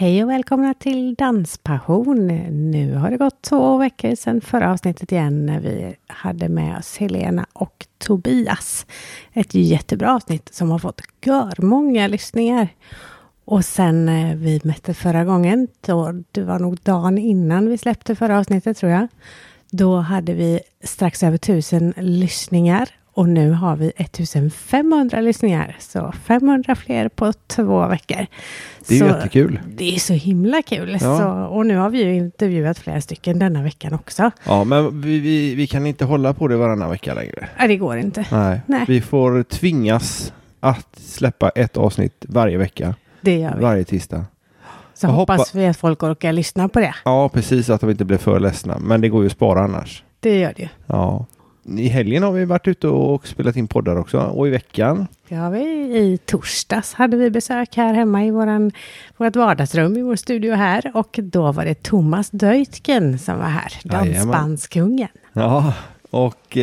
Hej och välkomna till Danspassion. Nu har det gått 2 veckor sedan förra avsnittet igen när vi hade med oss Helena och Tobias. Ett jättebra avsnitt som har fått görmånga lyssningar. Och sen vi mötte förra gången, då det var nog dagen innan vi släppte förra avsnittet tror jag. Då hade vi strax över 1000 lyssningar och nu har vi 1500 lyssningar. Så 500 fler på 2 veckor. Det är så jättekul. Det är så himla kul. Ja. Och nu har vi ju intervjuat flera stycken denna veckan också. Ja, men vi kan inte hålla på det varannan vecka längre. Ja, det går inte. Nej. Vi får tvingas att släppa ett avsnitt varje vecka. Det gör vi. Varje tisdag. Så hoppas vi att folk orkar lyssna på det. Ja, precis. Att de inte blir för ledsna. Men det går ju att spara annars. Det gör det. Ja. I helgen har vi varit ute och spelat in poddar också. Och i veckan. Ja, i torsdags hade vi besök här hemma i vårt vardagsrum i vår studio här. Och då var det Thomas Deutken som var här. Dansbandskungen. Ja, och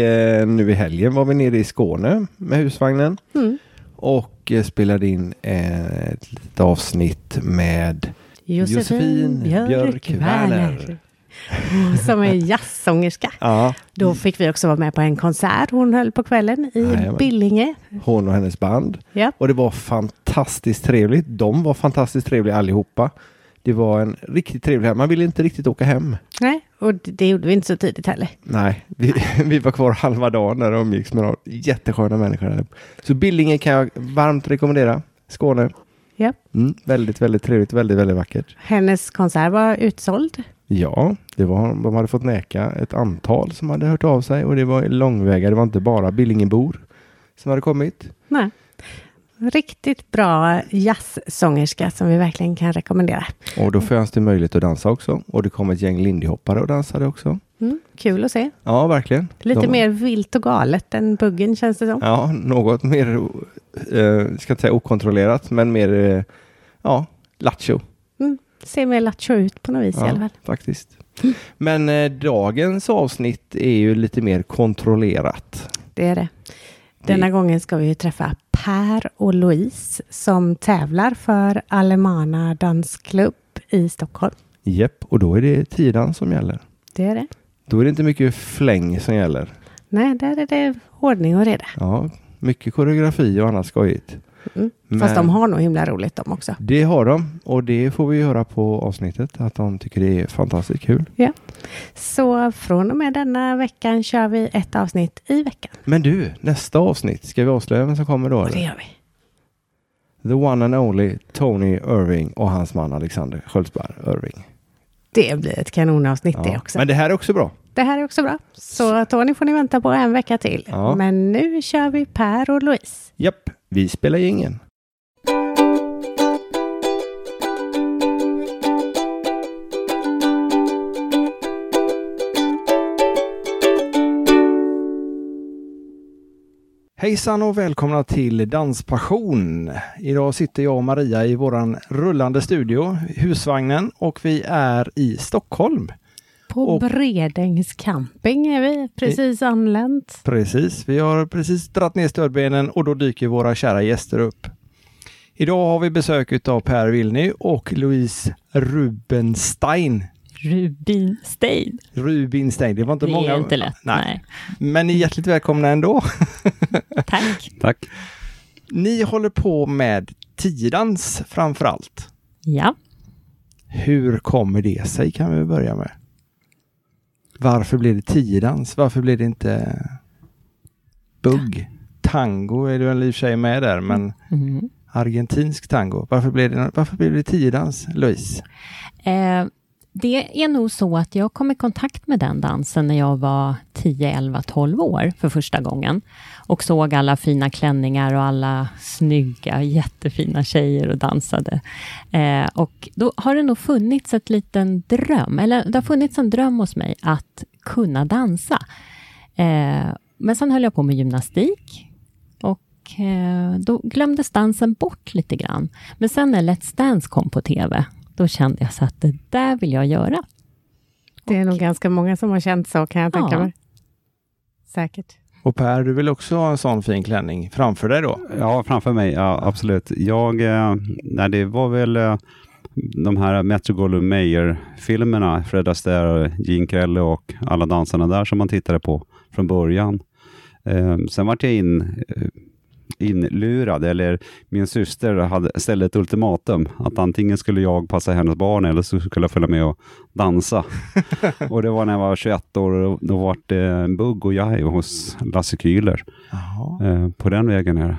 nu i helgen var vi nere i Skåne med husvagnen. Mm. Och spelade in ett litet avsnitt med Josefin Björk Werner. Som är jazzsångerska. Ja. Då fick vi också vara med på en konsert hon höll på kvällen i Billinge. Hon och hennes band. Ja. Och det var fantastiskt trevligt. De var fantastiskt trevliga allihopa. Det var en riktigt trevlig hem. Man ville inte riktigt åka hem. Nej, och det gjorde vi inte så tidigt heller. Nej, vi var kvar halva dagen när de umgicks med några jättesköna människor här. Så Billinge kan jag varmt rekommendera. Skåne. Ja. Mm, väldigt, väldigt trevligt. Väldigt, väldigt vackert. Hennes konsert var utsåld. Ja, det var, de hade fått näka ett antal som hade hört av sig. Och det var långväga. Det var inte bara Billingebor som hade kommit. Nej. Riktigt bra jazzsångerska som vi verkligen kan rekommendera. Och då fanns det möjlighet att dansa också. Och det kom ett gäng lindyhoppare och dansade också. Mm, kul att se. Ja, verkligen. Lite mer vilt och galet än buggen känns det som. Ja, något mer, ska inte säga okontrollerat, men mer, lattjo. Mm, ser mer lattjo ut på något vis i alla fall. Faktiskt. Men dagens avsnitt är ju lite mer kontrollerat. Det är det. Denna gången ska vi träffa Per och Louise som tävlar för Alemana Dansklubb i Stockholm. Jepp, och då är det tiden som gäller. Det är det. Då är det inte mycket fläng som gäller. Nej, där är det ordning och reda. Ja, mycket koreografi och annat skojigt. Mm. Fast de har nog himla roligt de också. Det har de, och det får vi höra på avsnittet att de tycker det är fantastiskt kul. Ja. Så från och med denna veckan kör vi ett avsnitt i veckan. Men du, nästa avsnitt, ska vi avslöja vem som kommer då? Eller? Det gör vi. The one and only Tony Irving och hans man Alexander Skjöldsberg Irving. Det blir ett kanonavsnitt det också. Men det här är också bra. Det här är också bra. Så Tony får ni vänta på en vecka till. Ja. Men nu kör vi Per och Louise. Japp, vi spelar ingen. Hejsan och välkomna till Danspassion. Idag sitter jag och Maria i våran rullande studio, husvagnen, och vi är i Stockholm. På Bredängs camping är vi precis anlänt. Precis, vi har precis dratt ner störbenen och då dyker våra kära gäster upp. Idag har vi besök av Per Vilni och Louise Rubinstein. Rubinstein, det var inte det många. Det är inte lätt, nej. Men ni är hjärtligt välkomna ändå. Tack. Ni håller på med tidans framförallt. Ja. Hur kommer det sig kan vi börja med? Varför blir det tidans? Varför blir det inte bugg? Tango är du en liv tjej med där, men argentinsk tango. Varför blir det tidans, Louise? Det är nog så att jag kom i kontakt med den dansen när jag var 10, 11, 12 år för första gången. Och såg alla fina klänningar och alla snygga, jättefina tjejer och dansade. Och då har det nog funnits en dröm hos mig att kunna dansa. Men sen höll jag på med gymnastik. Och då glömdes dansen bort lite grann. Men sen när Let's Dance kom på tv, då kände jag så att det där vill jag göra. Det är nog ganska många som har känt så, kan jag tänka mig. Säkert. Och Per, du vill också ha en sån fin klänning framför dig då? Ja, framför mig, ja, absolut. Det var väl de här Metro Goldwyn Mayer-filmerna, Fred Astaire, Gene Kelly och alla dansarna där som man tittade på från början. Sen var jag inlurad, eller min syster hade ställt ett ultimatum att antingen skulle jag passa hennes barn eller så skulle jag följa med och dansa. Och det var när jag var 21 år och då var det en bugg och jag hos Lasse Kühler. På den vägen här.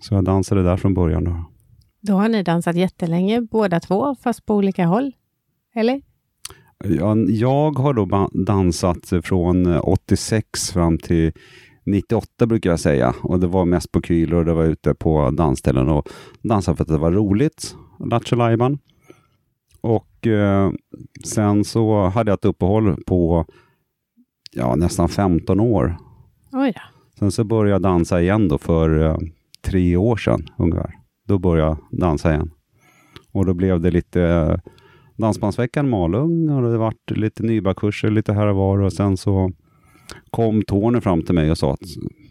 Så jag dansade där från början då. Då har ni dansat jättelänge, båda två, fast på olika håll, eller? Jag har då dansat från 86 fram till 98 brukar jag säga. Och det var mest på Kühler och det var ute på dansställen och dansade för att det var roligt. Lattjo-lajban. Och sen så hade jag ett uppehåll på nästan 15 år. Oj ja. Sen så började jag dansa igen då för 3 år sedan ungefär. Då började jag dansa igen. Och då blev det lite dansbandsveckan Malung och det vart lite nybörjarkurser lite här och var och sen så kom Tony fram till mig och sa att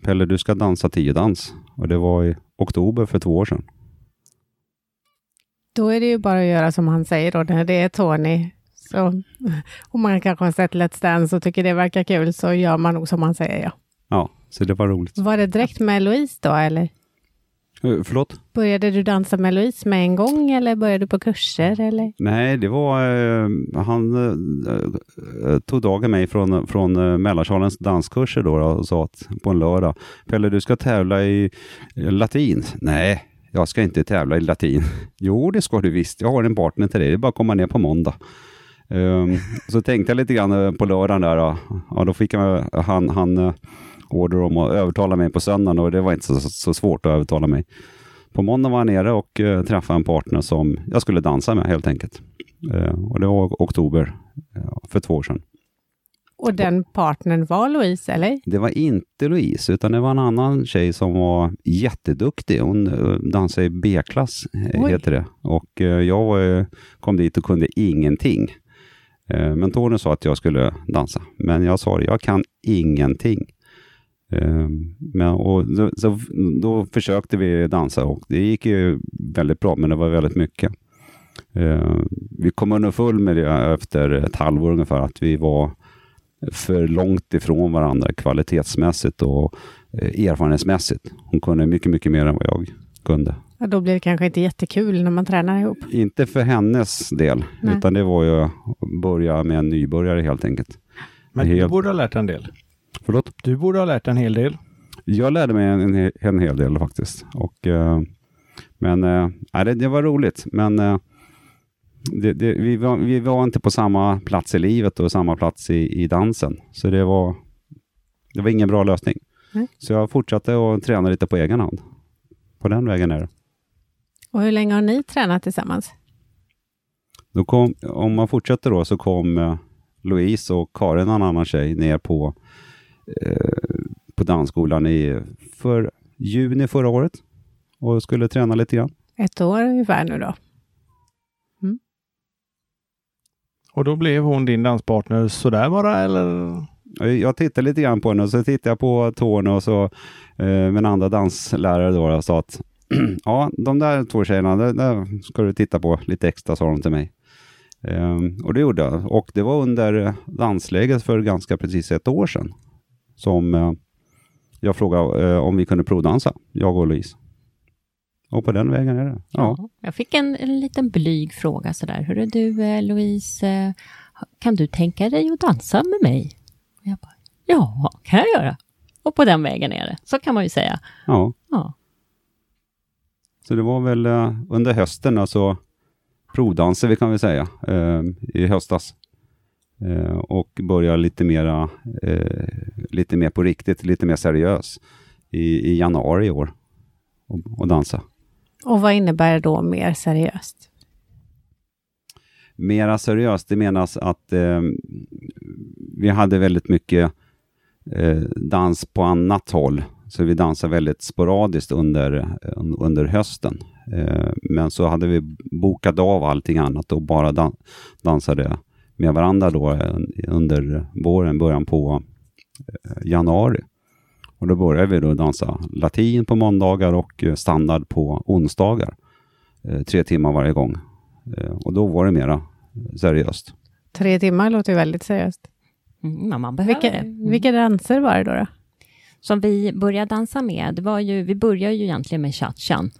Pelle, du ska dansa 10-dans. Och det var i oktober för 2 år sedan. Då är det ju bara att göra som han säger då. Det är Tony. Så, om man kanske har sett Let's Dance och tycker det verkar kul så gör man nog som han säger, ja. Ja, så det var roligt. Var det direkt med Louise då, eller? Förlåt? Började du dansa med Louise med en gång eller började du på kurser eller? Nej, det var han tog dagen mig från Mälarsalens danskurser då och sa att på en lördag, Pelle, du ska tävla i latin. Nej, jag ska inte tävla i latin. Jo, det ska du visst. Jag har en partner till dig. Det är bara att komma ner på måndag. Så tänkte jag lite grann på lördagen där. Ja, då fick han order om att övertala mig på söndagen och det var inte så svårt att övertala mig. På måndag var jag nere och träffade en partner som jag skulle dansa med helt enkelt. Och det var oktober för 2 år sedan. Och den partnern var Louise eller? Det var inte Louise utan det var en annan tjej som var jätteduktig. Hon dansade i B-klass heter det. Och jag kom dit och kunde ingenting. Men Tony sa att jag skulle dansa. Men jag sa det, jag kan ingenting. Då försökte vi dansa och det gick ju väldigt bra men det var väldigt mycket. Vi kom underfull med det efter ett halvår ungefär att vi var för långt ifrån varandra kvalitetsmässigt och erfarenhetsmässigt. Hon kunde mycket, mycket mer än vad jag kunde. Ja, då blir det kanske inte jättekul när man tränar ihop. Inte för hennes del. Nej. Utan det var ju att börja med en nybörjare helt enkelt. Men du borde ha lärt en del. Förlåt? Du borde ha lärt en hel del. Jag lärde mig en hel del faktiskt. Och, det var roligt. Men vi var inte på samma plats i livet och samma plats i dansen. Så det var ingen bra lösning. Mm. Så jag fortsatte att träna lite på egen hand. På den vägen är det. Och hur länge har ni tränat tillsammans? Då om man fortsätter då så kom Louise och Karin, en annan tjej, ner på dansskolan för juni förra året och skulle träna lite grann. 1 år ungefär nu då. Mm. Och då blev hon din danspartner sådär bara eller? Jag tittade lite grann på henne och så tittade jag på Tony och så min andra danslärare då och sa att ja, de där 2 tjejerna där ska du titta på lite extra, sa de till mig. Och det gjorde jag. Och det var under dansläget för ganska precis 1 år sedan som jag frågade om vi kunde provdansa, jag och Louise. Och på den vägen är det. Ja. Jag fick en liten blyg fråga sådär. Hur är du Louise, kan du tänka dig att dansa med mig? Och jag bara, ja, kan jag göra. Och på den vägen är det. Så kan man ju säga. Ja. Så det var väl under hösten alltså provdanser vi kan väl säga i höstas. Och börja lite mer på riktigt, lite mer seriös i januari i år och dansa. Och vad innebär då mer seriöst? Mera seriöst, det menas att vi hade väldigt mycket dans på annat håll. Så vi dansade väldigt sporadiskt under hösten. Men så hade vi bokat av allting annat och bara dansade med varandra då under våren, början på januari. Och då började vi då dansa latin på måndagar och standard på onsdagar. 3 timmar varje gång. Och då var det mera seriöst. 3 timmar låter ju väldigt seriöst. Mm, man behöver. Vilka danser var det då? Som vi började dansa med, det var ju, vi började ju egentligen med cha-chan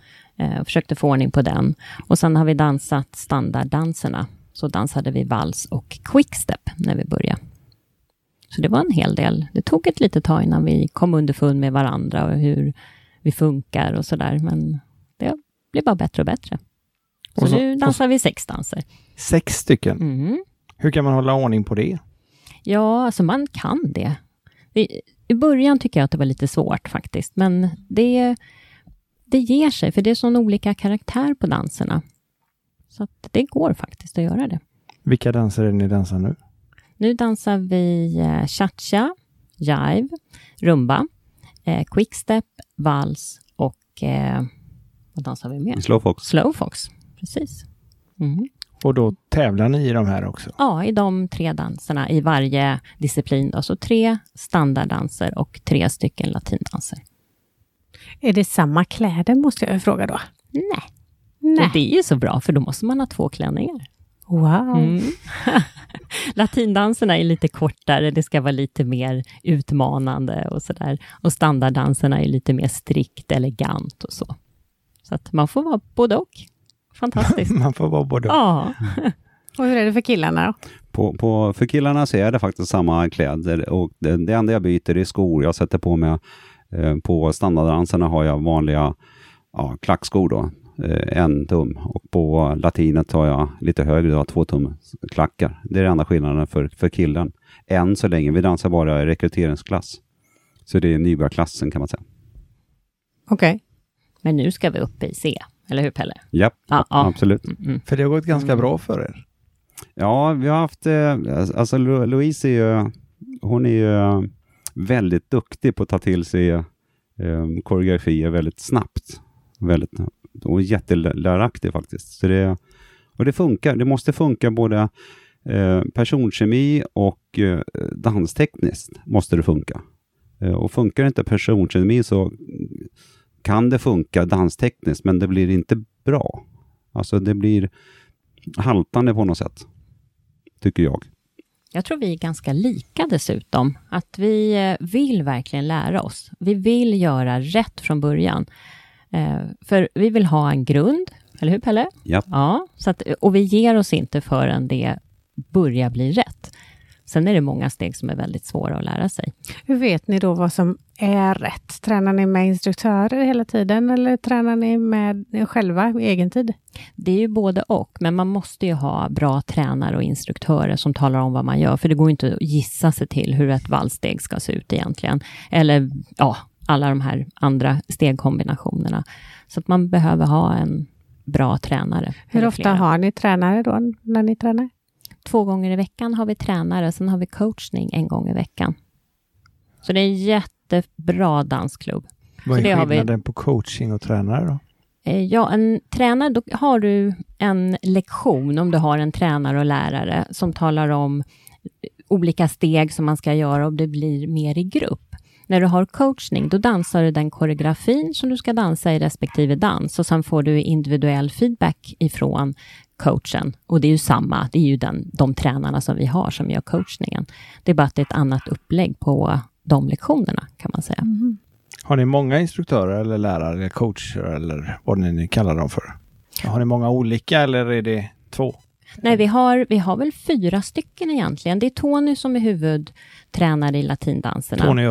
och försökte få ordning på den. Och sen har vi dansat standarddanserna. Så dansade vi vals och quickstep när vi började. Så det var en hel del. Det tog ett litet tag innan vi kom underfund med varandra och hur vi funkar och sådär. Men det blev bara bättre och bättre. Så nu dansar vi 6 danser. 6 stycken? Mm. Hur kan man hålla ordning på det? Ja, alltså man kan det. I början tycker jag att det var lite svårt faktiskt. Men det ger sig, för det är sån olika karaktär på danserna. Så att det går faktiskt att göra det. Vilka danser är det ni dansar nu? Nu dansar vi cha-cha, jive, rumba, quickstep, vals och vad dansar vi med? Slowfox. Slowfox, precis. Mm. Och då tävlar ni i de här också? Ja, i de 3 danserna i varje disciplin. Alltså 3 standarddanser och 3 stycken latindanser. Är det samma kläder måste jag fråga då? Nej. Och det är ju så bra för då måste man ha 2 klänningar. Wow. Mm. Latindanserna är lite kortare, det ska vara lite mer utmanande och sådär. Och standarddanserna är lite mer strikt, elegant och så. Så att man får vara både och. Fantastiskt. Man får vara både och. Ja. Och hur är det för killarna då? För killarna så är det faktiskt samma kläder. Och det enda jag byter är skor. Jag sätter på mig, på standarddanserna har jag vanliga klackskor då. 1 tum. Och på latinet tar jag lite högre då, 2 tum klackar. Det är den enda skillnaden för killen. Än så länge. Vi dansar bara i rekryteringsklass. Så det är nybörjarklassen kan man säga. Okej. Men nu ska vi upp i C. Eller hur, Pelle? Japp, absolut. Mm. För det har gått ganska bra för er. Ja, vi har haft... Alltså Louise är ju... Hon är ju väldigt duktig på att ta till sig koreografier väldigt snabbt. Väldigt... Och jätteläraktig faktiskt. Så det funkar. Det måste funka både personkemi och danstekniskt måste det funka. Och funkar inte personkemi så kan det funka danstekniskt men det blir inte bra. Alltså det blir haltande på något sätt. Tycker jag. Jag tror vi är ganska lika dessutom. Att vi vill verkligen lära oss. Vi vill göra rätt från början. För vi vill ha en grund, eller hur Pelle? Yep. Ja. Så att, och vi ger oss inte förrän det börjar bli rätt. Sen är det många steg som är väldigt svåra att lära sig. Hur vet ni då vad som är rätt? Tränar ni med instruktörer hela tiden eller tränar ni med själva i egen tid? Det är ju både och, men man måste ju ha bra tränare och instruktörer som talar om vad man gör. För det går inte att gissa sig till hur ett valssteg ska se ut egentligen. Eller alla de här andra stegkombinationerna. Så att man behöver ha en bra tränare. Hur ofta har ni tränare då när ni tränar? 2 gånger i veckan har vi tränare. Sen har vi coachning 1 gång i veckan. Så det är en jättebra dansklubb. Vad är skillnaden på coaching och tränare då? Ja, en tränare, då har du en lektion om du har en tränare och lärare som talar om olika steg som man ska göra och det blir mer i grupp. När du har coachning, då dansar du den koreografin som du ska dansa i respektive dans. Och sen får du individuell feedback ifrån coachen. Och det är ju samma, det är ju de tränarna som vi har som gör coachningen. Det är bara att det är ett annat upplägg på de lektionerna kan man säga. Mm. Har ni många instruktörer eller lärare eller coacher eller vad ni kallar dem för? Har ni många olika eller är det 2? Nej, vi har väl 4 stycken egentligen. Det är Tony som är huvudtränare i latindanserna. Tony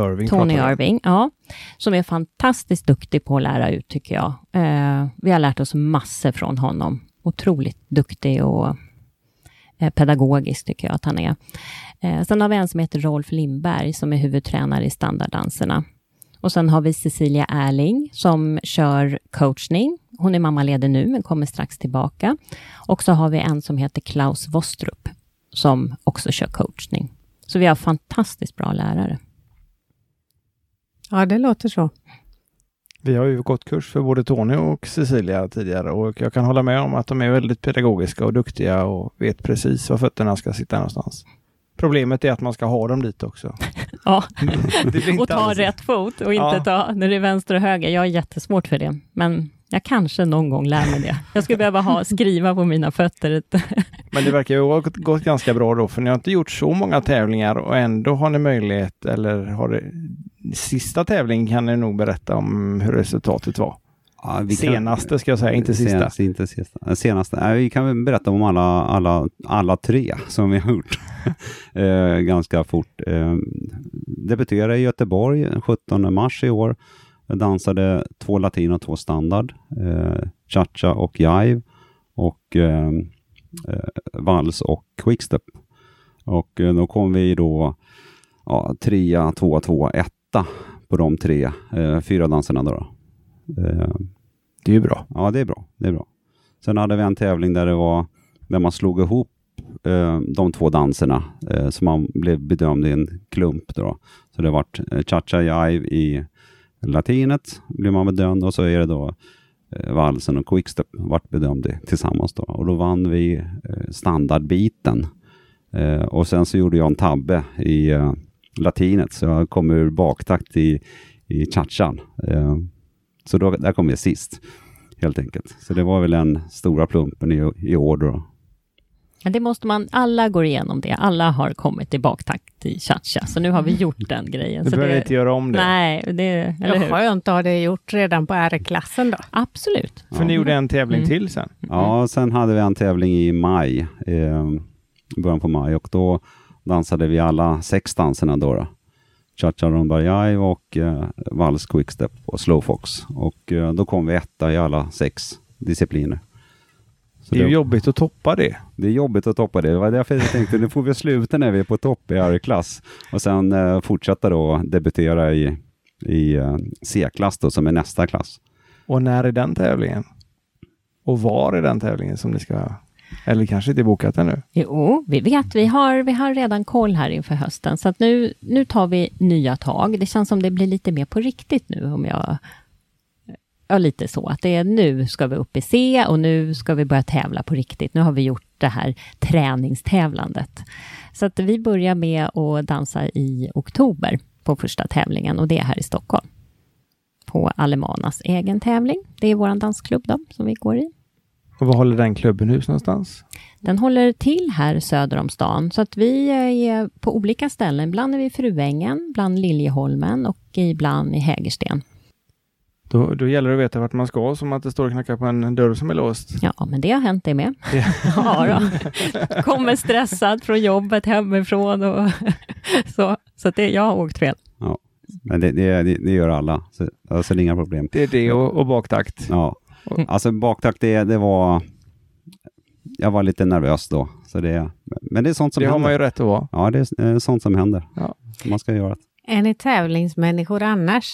Irving, ja. Som är fantastiskt duktig på att lära ut tycker jag. Vi har lärt oss massor från honom. Otroligt duktig och pedagogisk tycker jag att han är. Sen har vi en som heter Rolf Lindberg som är huvudtränare i standarddanserna. Och sen har vi Cecilia Ärling som kör coachning. Hon är mammaledig nu men kommer strax tillbaka. Och så har vi en som heter Klaus Vostrup som också kör coachning. Så vi har fantastiskt bra lärare. Ja, det låter så. Vi har ju gått kurs för både Tony och Cecilia tidigare och jag kan hålla med om att de är väldigt pedagogiska och duktiga och vet precis var fötterna ska sitta någonstans. Problemet är att man ska ha dem dit också. Ja, och ta rätt fot och inte ta när det är vänster och höger. Jag är jättesvårt för det, men Jag kanske någon gång lär mig det. Jag skulle behöva skriva på mina fötter. Men det verkar ju ha gått ganska bra då, för ni har inte gjort så många tävlingar och ändå har ni möjlighet, eller har det... Sista tävling kan ni nog berätta om hur resultatet var. Ja, senaste ska jag säga, inte sista. Senaste. Nej, vi kan berätta om alla tre som vi har gjort ganska fort. Debuterade i Göteborg 17 mars i år. Jag dansade 2 latin och 2 standard. Cha-cha och jive. Och vals och quickstep. Och då kom vi då 3, 2, 2, 1 på de 3 4 danserna då. Det är ju bra. Ja, det är bra. Sen hade vi en tävling där man slog ihop de 2 danserna, så man blev bedömd i en klump då. Så det var cha-cha jive i latinet blev man bedömd, och så är det då valsen och quickstep vart bedömd tillsammans då. Och då vann vi standardbiten. Och sen så gjorde jag en tabbe i latinet, så jag kom ur baktakt i cha-chan. Så då, där kom jag sist, helt enkelt. Så det var väl den stora plumpen i år då. Ja, det måste man, alla går igenom det. Alla har kommit i baktakt i cha-cha. Så nu har vi gjort den grejen. Du behöver inte göra om det. Nej, eller hur? Skönt att ha det gjort redan på R-klassen då. Absolut. För ni gjorde en tävling till sen. Ja, sen hade vi en tävling i maj. Början på maj. Och då dansade vi alla 6 danserna då. Cha-cha, rumba, jive och vals, quickstep och slowfox. Och då kom vi 1 i alla 6 discipliner. Så det är jobbigt att toppa det. Det är jobbigt att toppa det. Det var därför jag tänkte, nu får vi sluta när vi är på topp i R-klass. Och sen fortsätta då debutera i C-klass då, som är nästa klass. Och när är den tävlingen? Och var är den tävlingen som ni ska... Eller kanske inte bokat ännu? Jo, vi vet. Vi har redan koll här inför hösten. Så att nu tar vi nya tag. Det känns som det blir lite mer på riktigt nu, om jag... Ja, lite så. Att det är nu ska vi upp i C och nu ska vi börja tävla på riktigt. Nu har vi gjort det här träningstävlandet. Så att vi börjar med att dansa i oktober på första tävlingen, och det är här i Stockholm. På Alemanas egen tävling. Det är vår dansklubb då, som vi går i. Och vad håller den klubben hus någonstans? Den håller till här söder om stan. Så att vi är på olika ställen. Ibland är vi i Fruängen, ibland Liljeholmen och ibland i Hägersten. Då gäller det att veta vart man ska, som att det står och knackar på en dörr som är låst. Ja, men det har hänt dig med. Yeah. Ja, då. Kommer stressad från jobbet hemifrån. Och så det, jag har åkt fel. Ja, men det gör alla. Så det är inga problem. Det är det och baktakt. Ja, alltså baktakt, det var... Jag var lite nervös då. Så det, men det är sånt som händer. Det har man ju rätt att vara. Ja, det är sånt som händer. Ja. Man ska göra det. Är ni tävlingsmänniskor annars?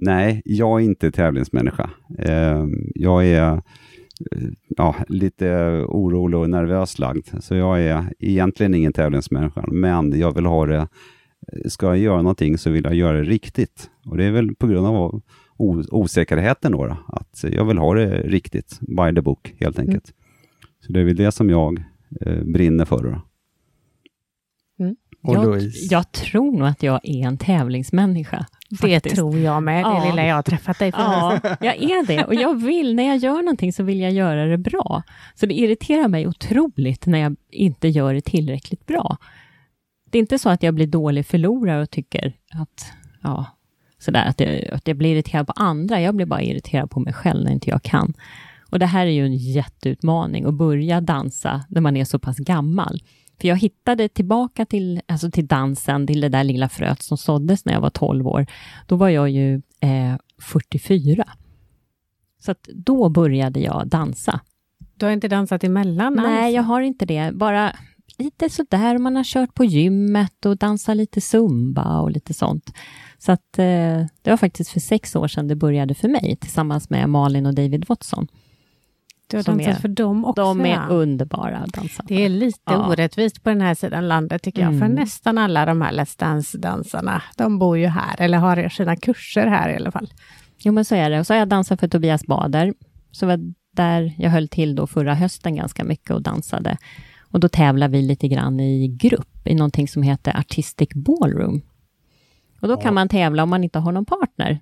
Nej, jag är inte tävlingsmänniska. Jag är lite orolig och nervös lagd. Så jag är egentligen ingen tävlingsmänniska. Men jag vill ha det. Ska jag göra någonting så vill jag göra det riktigt. Och det är väl på grund av osäkerheten då. Att jag vill ha det riktigt. By the book, helt enkelt. Så det är väl det som jag brinner för då. Jag tror nog att jag är en tävlingsmänniska. Faktiskt. Det tror jag med, det lilla jag har träffat dig för. Ja, jag är det, och jag vill, när jag gör någonting så vill jag göra det bra. Så det irriterar mig otroligt när jag inte gör det tillräckligt bra. Det är inte så att jag blir dålig förlorare och tycker att, sådär, att jag blir irriterad på andra. Jag blir bara irriterad på mig själv när inte jag kan. Och det här är ju en jätteutmaning att börja dansa när man är så pass gammal. För jag hittade tillbaka till dansen, till det där lilla fröet som såddes när jag var 12 år. Då var jag ju 44. Så att då började jag dansa. Du har inte dansat emellan? Nej, alltså. Jag har inte det. Bara lite sådär, man har kört på gymmet och dansat lite zumba och lite sånt. Så att det var faktiskt för 6 år sedan det började för mig, tillsammans med Malin och David Watson. Du har dansat för dem också. De är underbara dansare. Det är lite orättvist på den här sidan landet, tycker jag. För nästan alla de här Let's Dance-dansarna, de bor ju här. Eller har sina kurser här i alla fall. Jo, men så är det. Och så har jag dansat för Tobias Bader. Så var där jag höll till då förra hösten ganska mycket och dansade. Och då tävlar vi lite grann i grupp. I någonting som heter Artistic Ballroom. Och då kan man tävla om man inte har någon partner.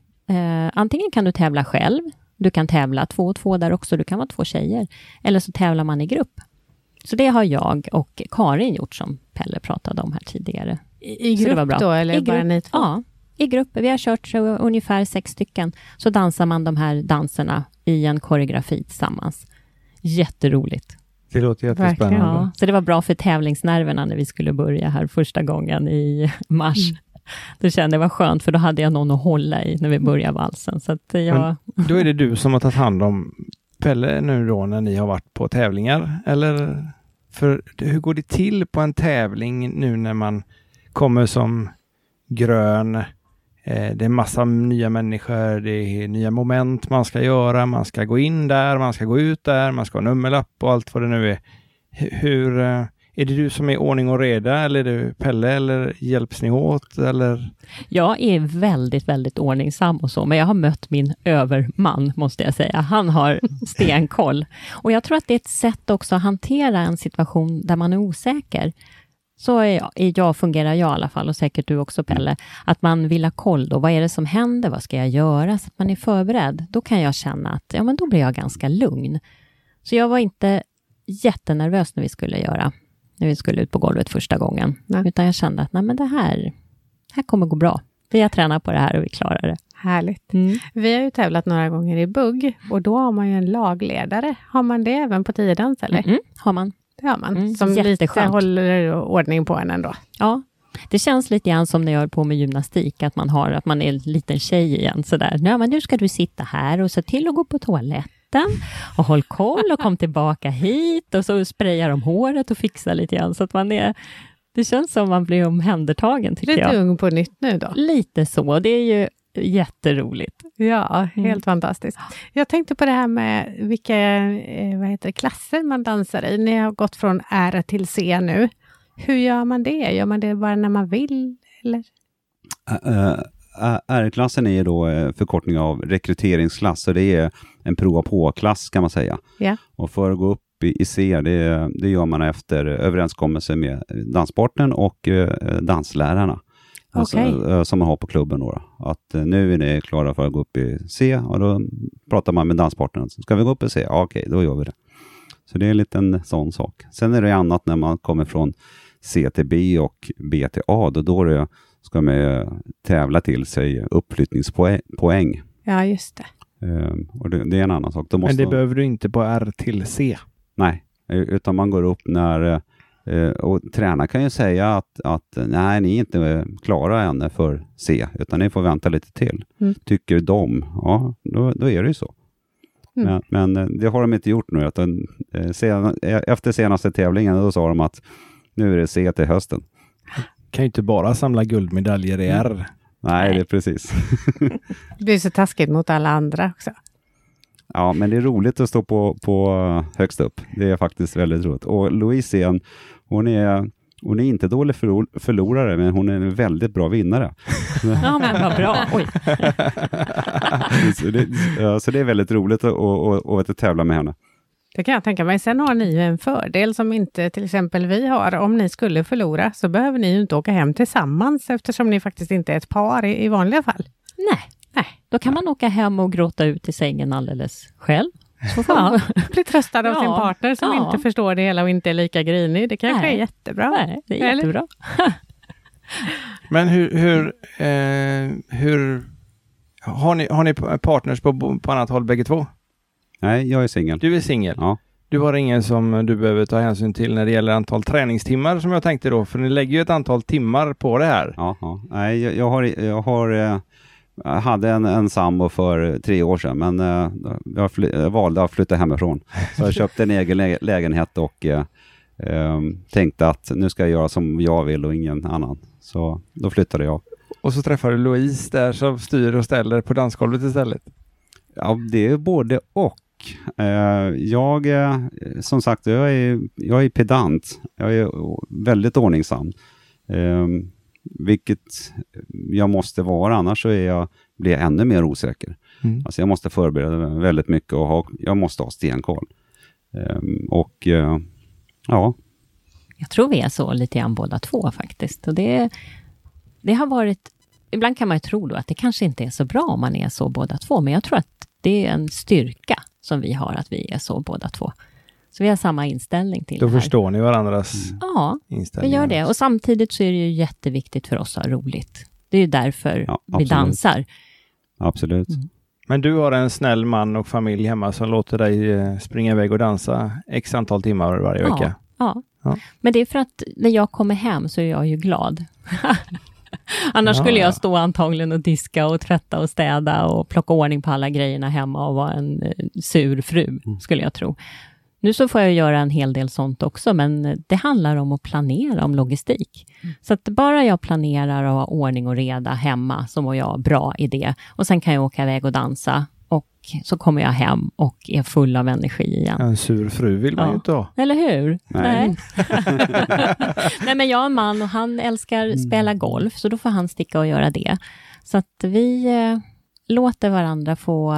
Antingen kan du tävla själv. Du kan tävla 2 och 2 där också. Du kan vara 2 tjejer. Eller så tävlar man i grupp. Så det har jag och Karin gjort som Pelle pratade om här tidigare. I grupp då? Eller bara ni två? Ja, i grupp. Vi har kört ungefär 6 stycken. Så dansar man de här danserna i en koreografi tillsammans. Jätteroligt. Det låter jättespännande. Ja, så det var bra för tävlingsnerverna när vi skulle börja här första gången i mars. Mm. Då kände jag det var skönt, för då hade jag någon att hålla i när vi började valsen. Så att jag... Då är det du som har tagit hand om Pelle nu då när ni har varit på tävlingar? Eller för hur går det till på en tävling nu när man kommer som grön? Det är massa nya människor, det är nya moment man ska göra, man ska gå in där, man ska gå ut där, man ska ha nummerlapp och allt vad det nu är. Hur är det du som är ordning och reda, eller är det Pelle, eller hjälps ni åt? Eller? Jag är väldigt, väldigt ordningsam och så, men jag har mött min överman, måste jag säga. Han har stenkoll. Och jag tror att det är ett sätt också att hantera en situation där man är osäker. Så fungerar jag i alla fall, och säkert du också, Pelle, att man vill ha koll då. Vad är det som händer? Vad ska jag göra? Så att man är förberedd. Då kan jag känna att ja, men då blir jag ganska lugn. Så jag var inte jättenervös när vi skulle ut på golvet första gången. Nej. Utan jag kände att nej, men det här kommer gå bra. Vi har tränat på det här och vi klarar det. Härligt. Mm. Vi har ju tävlat några gånger i bugg, och då har man ju en lagledare. Har man det även på tiodans eller? Mm-mm, har man. Det har man. Som lite håller ordning på en ändå. Ja, det känns lite grann som när jag är på med gymnastik. Att man är en liten tjej igen sådär. Nej, men nu ska du sitta här och se till att gå på toalett. Och håll koll och kom tillbaka hit, och så sprayar de håret och fixar lite grann, så att man är, det känns som man blir omhändertagen, tycker jag. Lite ung på nytt nu då. Lite så, det är ju jätteroligt. Ja, helt fantastiskt. Jag tänkte på det här med vilka klasser man dansar i. Ni har gått från R till C nu. Hur gör man det? Gör man det bara när man vill? Eller? R-klassen är då förkortning av rekryteringsklass, så det är en prova på-klass kan man säga. Yeah. Och för att gå upp i C, det gör man efter överenskommelse med danspartnern och danslärarna. Okay. Alltså, som man har på klubben då. Att nu är ni klara för att gå upp i C, och då pratar man med danspartnern. Ska vi gå upp i C? Ja, okej, då gör vi det. Så det är en liten sån sak. Sen är det annat när man kommer från C till B och B till A. Då är det ska man tävla till sig uppflyttningspoäng. Ja, just det. Och det är en annan sak. Behöver du inte på R till C? Nej, utan man går upp när... och tränaren kan ju säga att nej, ni är inte klara än för C, utan ni får vänta lite till. Mm. Tycker de, ja, då är det ju så. Mm. Men det har de inte gjort nu. Utan, efter senaste tävlingen då sa de att nu är det C till hösten. Kan ju inte bara samla guldmedaljer i R. Nej, det är precis. Det blir så taskigt mot alla andra också. Ja, men det är roligt att stå på högst upp. Det är faktiskt väldigt roligt. Och Louise är hon är inte dålig förlorare, men hon är en väldigt bra vinnare. Ja, men vad bra. Oj. Så det är väldigt roligt att tävla med henne. Det kan jag tänka mig. Sen har ni ju en fördel som inte till exempel vi har. Om ni skulle förlora så behöver ni ju inte åka hem tillsammans, eftersom ni faktiskt inte är ett par i vanliga fall. Nej. Då kan man åka hem och gråta ut i sängen alldeles själv. Så får man bli tröstad av sin partner som inte förstår det hela och inte är lika grinig. Det kanske är jättebra. Nej, det är jättebra. Men hur har ni partners på annat håll bägge två? Nej, jag är singel. Du är singel? Ja. Du har ingen som du behöver ta hänsyn till när det gäller antal träningstimmar, som jag tänkte då. För ni lägger ju ett antal timmar på det här. Ja. Nej, jag hade en sambo för 3 år sedan, men jag valde att flytta hemifrån. Så jag köpte en egen lägenhet och tänkte att nu ska jag göra som jag vill och ingen annan. Så då flyttade jag. Och så träffade du Louise där som styr och ställer på dansgolvet istället? Ja, det är både och. Som sagt, jag är pedant. Jag är väldigt ordningsam. Vilket jag måste vara, annars så blir jag ännu mer osäker. Mm. Alltså jag måste förbereda mig väldigt mycket och jag måste ha stenkoll. Ja. Jag tror vi är så lite grann båda två faktiskt. Och det har varit... Ibland kan man ju tro då att det kanske inte är så bra om man är så båda två. Men jag tror att det är en styrka som vi har, att vi är så båda två. Så vi har samma inställning till det här. Då förstår ni varandras inställningar. Ja, vi gör det. Och samtidigt så är det ju jätteviktigt för oss att ha roligt. Det är ju därför vi dansar. Absolut. Mm. Men du har en snäll man och familj hemma som låter dig springa iväg och dansa x antal timmar varje vecka. Ja. Men det är för att när jag kommer hem så är jag ju glad. Annars skulle jag stå antagligen och diska och tvätta och städa och plocka ordning på alla grejerna hemma och vara en sur fru, skulle jag tro. Nu så får jag göra en hel del sånt också, men det handlar om att planera, om logistik. Så att bara jag planerar och har ordning och reda hemma så mår jag bra i det. Och sen kan jag åka iväg och dansa och så kommer jag hem och är full av energi igen. En sur fru vill man ju inte ha. Eller hur? Nej. Nej, men jag är en man och han älskar spela golf, så då får han sticka och göra det. Så att vi låter varandra få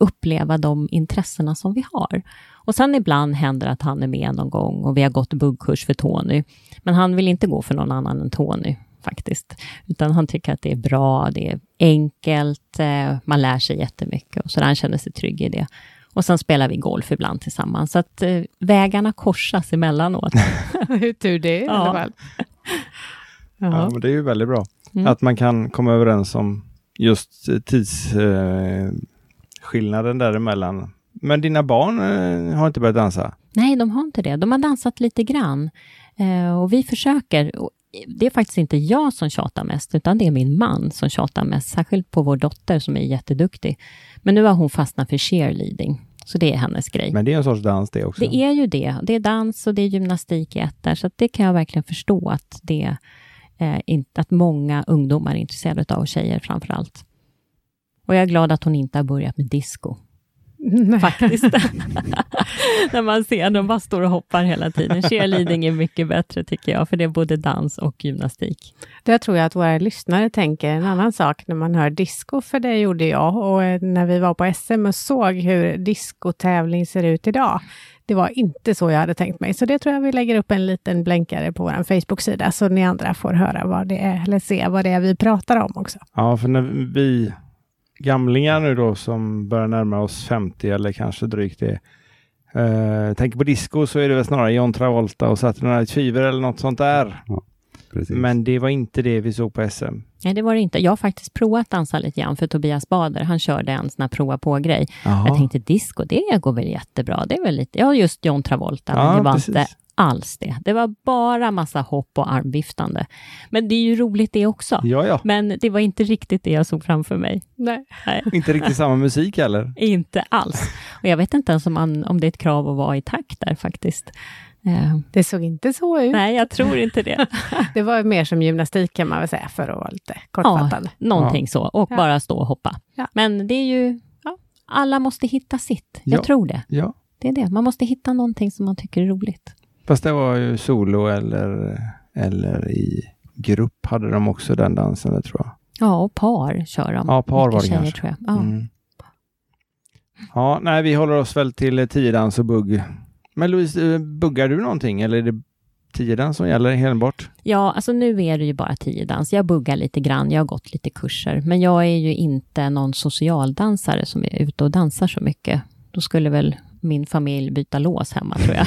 uppleva de intressena som vi har. Och sen ibland händer att han är med någon gång och vi har gått buggkurs för Tony. Men han vill inte gå för någon annan än Tony faktiskt. Utan han tycker att det är bra, det är enkelt, man lär sig jättemycket och så han känner sig trygg i det. Och sen spelar vi golf ibland tillsammans. Så att vägarna korsas emellanåt. Hur tur det är i alla fall. Ja, men det är ju väldigt bra. Att man kan komma överens om just tidsskillnaden däremellan. Men dina barn har inte börjat dansa? Nej, de har inte det. De har dansat lite grann. Och vi försöker. Och det är faktiskt inte jag som tjatar mest, utan det är min man som tjatar mest. Särskilt på vår dotter som är jätteduktig. Men nu har hon fastnat för cheerleading. Så det är hennes grej. Men det är en sorts dans det också? Det är ju det. Det är dans och det är gymnastik i ett där. Så att det kan jag verkligen förstå att, det, att många ungdomar är intresserade av, och tjejer framförallt. Och jag är glad att hon inte har börjat med disco. Nej. Faktiskt. När man ser de bara står och hoppar hela tiden. Cheerleading är mycket bättre tycker jag, för det är både dans och gymnastik. Det tror jag att våra lyssnare tänker en annan sak när man hör disco, för det gjorde jag. Och när vi var på SM och såg hur discotävling ser ut idag, det var inte så jag hade tänkt mig. Så det tror jag vi lägger upp en liten blänkare på vår Facebook-sida, så ni andra får höra vad det är, eller se vad det är vi pratar om också. Ja, för när vi gamlingar nu då som börjar närma oss 50 eller kanske drygt det. Tänker på disco så är det väl snarare John Travolta och Saturday Night Fever eller något sånt där. Ja, men det var inte det vi såg på SM. Nej, det var det inte. Jag har faktiskt provat dansa lite grann för Tobias Bader. Han körde en sån här prova på grej. Aha. Jag tänkte disco, det går väl jättebra. Det är väl lite, ja just John Travolta, men det var inte alls det. Det var bara massa hopp och armviftande. Men det är ju roligt det också. Ja. Men det var inte riktigt det jag såg framför mig. Nej. Inte riktigt samma musik heller. Inte alls. Och jag vet inte ens om det är ett krav att vara i takt där faktiskt. Det såg inte så ut. Nej, jag tror inte det. Det var mer som gymnastik kan man väl säga, för att vara lite kortfattad. Ja, någonting så. Och bara stå och hoppa. Ja. Men det är ju alla måste hitta sitt. Jag tror det. Ja. Det är det. Man måste hitta någonting som man tycker är roligt. Fast det var ju solo eller i grupp hade de också den dansen, det tror jag. Ja, och par kör de. Ja, par var det kanske. Tror jag. Ja. Mm. Ja, nej, vi håller oss väl till tiodans och bugg. Men Louise, buggar du någonting eller är det tiodans som gäller enbart? Ja, alltså nu är det ju bara tiodans. Jag buggar lite grann, jag har gått lite kurser. Men jag är ju inte någon socialdansare som är ute och dansar så mycket. Då skulle väl min familj byta lås hemma tror jag.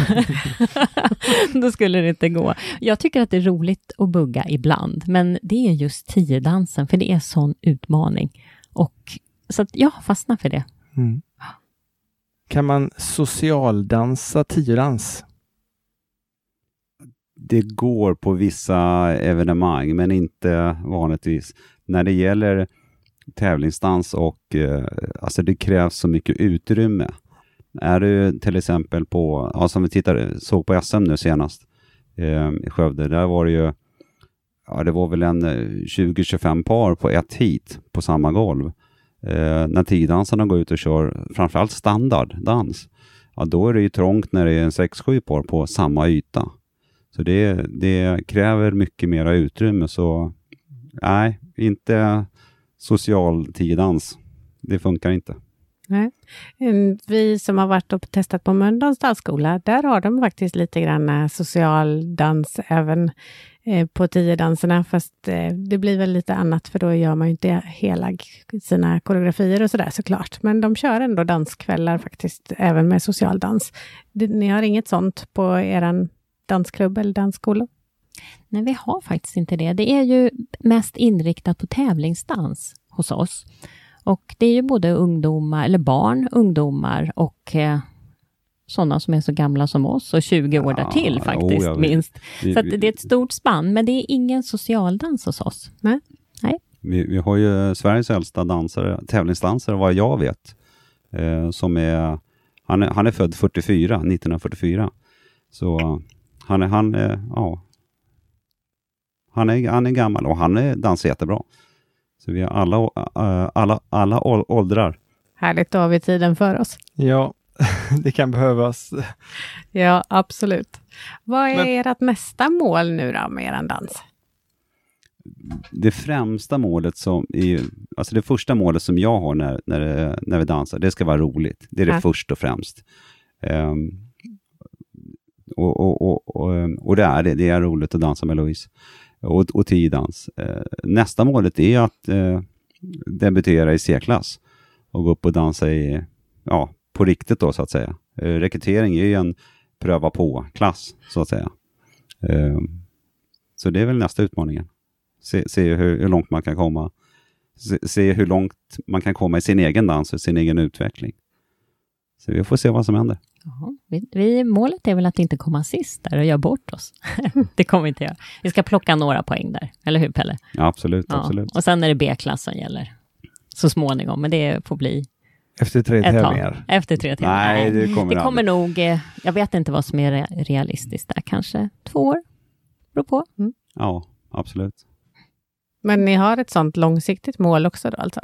Då skulle det inte gå. Jag tycker att det är roligt att bugga ibland. Men det är just tiodansen. För det är sån utmaning. Och, så att jag fastnar för det. Mm. Kan man socialdansa tiodans? Det går på vissa evenemang. Men inte vanligtvis. När det gäller tävlingsdans och alltså det krävs så mycket utrymme. Är du till exempel på, som vi såg på SM nu senast i Skövde, där var det ju, det var väl en 20-25 par på ett hit på samma golv. När tiddansarna går ut och kör framförallt standarddans, då är det ju trångt när det är en 6-7 par på samma yta. Så det kräver mycket mera utrymme, så nej, inte social tiddans. Det funkar inte. Nej. Vi som har varit och testat på Mölndals dansskola, där har de faktiskt lite grann social dans även på 10-danserna, fast det blir väl lite annat, för då gör man ju inte hela sina koreografier och sådär såklart. Men de kör ändå danskvällar faktiskt även med social dans. Ni har inget sånt på eran dansklubb eller dansskola? Nej, vi har faktiskt inte det. Det är ju mest inriktat på tävlingsdans hos oss. Och det är ju både ungdomar, eller barn, ungdomar och sådana som är så gamla som oss och 20 år där till faktiskt, minst. Så att det är ett stort spann, men det är ingen socialdans hos oss. Nej. Nej. Vi har ju Sveriges äldsta dansare, tävlingsdansare vad jag vet, som är, han är född 1944. Så han är gammal och han dansar jättebra. Så vi har alla åldrar. Härligt, då har vi tiden för oss. Ja, det kan behövas. Ja, absolut. Vad är ert nästa mål nu då med er dans? Det främsta målet som är, alltså det första målet som jag har när vi dansar, det ska vara roligt. Det är det först och främst. Och det är roligt att dansa med Louise. Och tidans. Nästa målet är att debutera i C-klass och gå upp och dansa i, på riktigt då så att säga. Rekrytering är ju en pröva på-klass så att säga. Så det är väl nästa utmaningen. Se hur långt man kan komma. Se hur långt man kan komma i sin egen dans och sin egen utveckling. Så vi får se vad som händer. Jaha. Målet är väl att inte komma sist där och göra bort oss. Det kommer inte jag. Vi ska plocka några poäng där, eller hur Pelle? Ja, absolut, absolut. Och sen är det B-klass som gäller så småningom, men det får bli efter 3 tävlingar. Efter 3 tävlingar. Nej, det kommer nog, jag vet inte vad som är realistiskt där, kanske 2 år. Beror på. Mm. Ja, absolut. Men ni har ett sånt långsiktigt mål också då alltså?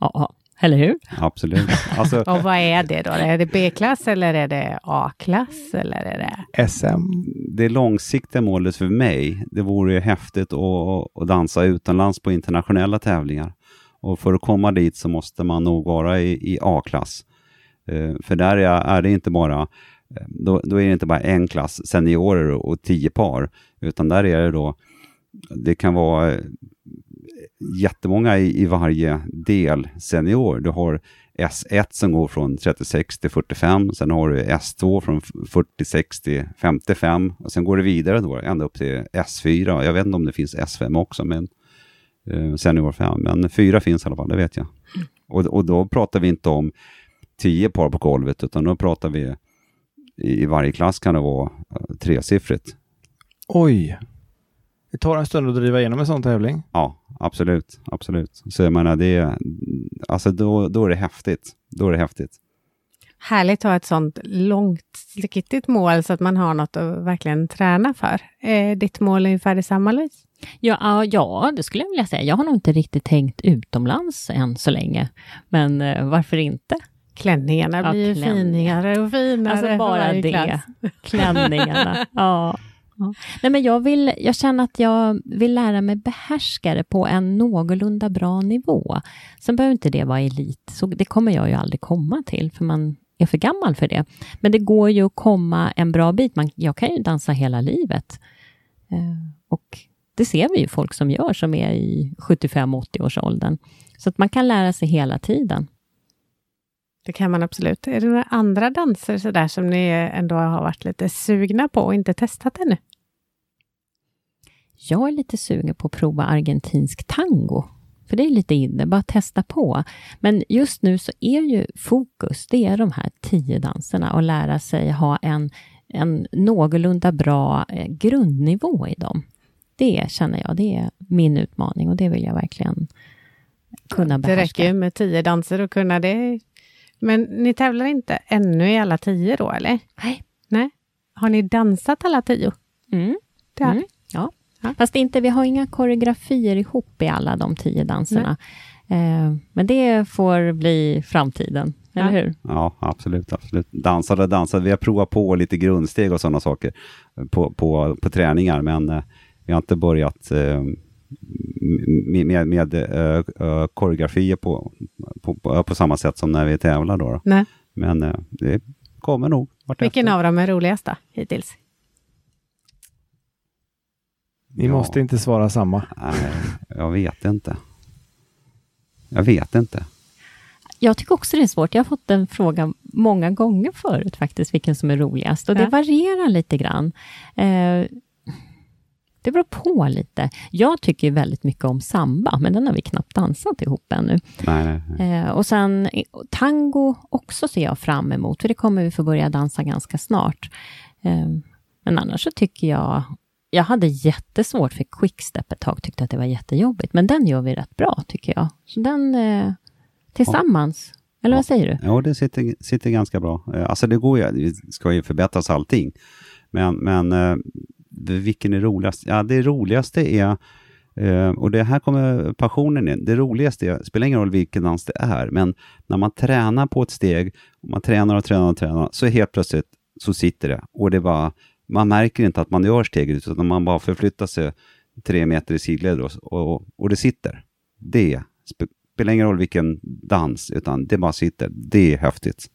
Ja. Eller hur? Absolut. Alltså, och vad är det då? Är det B-klass eller är det A-klass? Eller är det SM? Det långsiktiga målet för mig, det vore ju häftigt att dansa utomlands på internationella tävlingar. Och för att komma dit så måste man nog vara i A-klass. För där är det inte bara, då är det inte bara en klass seniorer och 10 par. Utan där är det då, det kan vara jättemånga i varje del senior. Du har S1 som går från 36 till 45. Sen har du S2 från 46 till 55. Och sen går det vidare då, ända upp till S4. Jag vet inte om det finns S5 också, men senior 5. Men 4 finns i alla fall, det vet jag. Och då pratar vi inte om 10 par på golvet, utan då pratar vi i varje klass kan det vara 3-siffrigt. Oj! Det tar en stund att driva igenom en sån tävling. Ja, absolut, absolut. Så jag menar det, alltså då är det häftigt. Då är det häftigt. Härligt att ha ett sånt långsiktigt mål så att man har något att verkligen träna för. Ditt mål är ungefär detsamma, Louise? Ja, det skulle jag vilja säga. Jag har nog inte riktigt tänkt utomlands än så länge. Men varför inte? Klänningarna blir ju finare och finare. Alltså bara det. Klass. Klänningarna, ja. Nej, men jag känner att jag vill lära mig behärska det på en någorlunda bra nivå. Sen behöver inte det vara elit. Så det kommer jag ju aldrig komma till, för man är för gammal för det. Men det går ju att komma en bra bit. Jag kan ju dansa hela livet. Och det ser vi ju folk som gör som är i 75-80 års åldern. Så att man kan lära sig hela tiden. Det kan man absolut. Är det några andra danser så där som ni ändå har varit lite sugna på och inte testat ännu? Jag är lite sugen på att prova argentinsk tango. För det är lite inne, bara testa på. Men just nu så är ju fokus, det är de här 10 danserna. Och lära sig ha en någorlunda bra grundnivå i dem. Det känner jag, det är min utmaning. Och det vill jag verkligen kunna behärska. Det räcker ju med 10 danser och kunna det. Men ni tävlar inte ännu i alla 10 då, eller? Nej. Har ni dansat alla 10? Mm. Det har ni. Ja. Fast inte, vi har inga koreografier ihop i alla de 10 danserna. Men det får bli framtiden, eller hur? Ja, absolut. Dansade. Vi har provat på lite grundsteg och sådana saker på träningar. Men vi har inte börjat med koreografier på samma sätt som när vi tävlar då. Nej. Men det kommer nog. Vilken av dem är roligast då, hittills? Ni måste inte svara samma. Nej, jag vet inte. Jag tycker också det är svårt. Jag har fått den frågan många gånger förut faktiskt, vilken som är roligast. Och det varierar lite grann. Det beror på lite. Jag tycker väldigt mycket om samba, men den har vi knappt dansat ihop ännu. Nej. Och sen tango också ser jag fram emot, för det kommer vi få börja dansa ganska snart. Men annars så tycker jag hade jättesvårt för quickstep ett tag, tyckte att det var jättejobbigt. Men den gör vi rätt bra tycker jag. Så den tillsammans, eller vad säger du? Ja, det sitter ganska bra. Alltså det går ju, det ska ju förbättras allting. Men vilken är roligast? Ja, det roligaste är, och det här kommer passionen in, det roligaste är, spelar ingen roll vilken dans det är, men när man tränar på ett steg, man tränar, så helt plötsligt så sitter det. Och det var, man märker inte att man gör steget, utan man bara förflyttar sig 3 meter i sidled och det sitter. Det spelar ingen roll vilken dans, utan det bara sitter. Det är häftigt.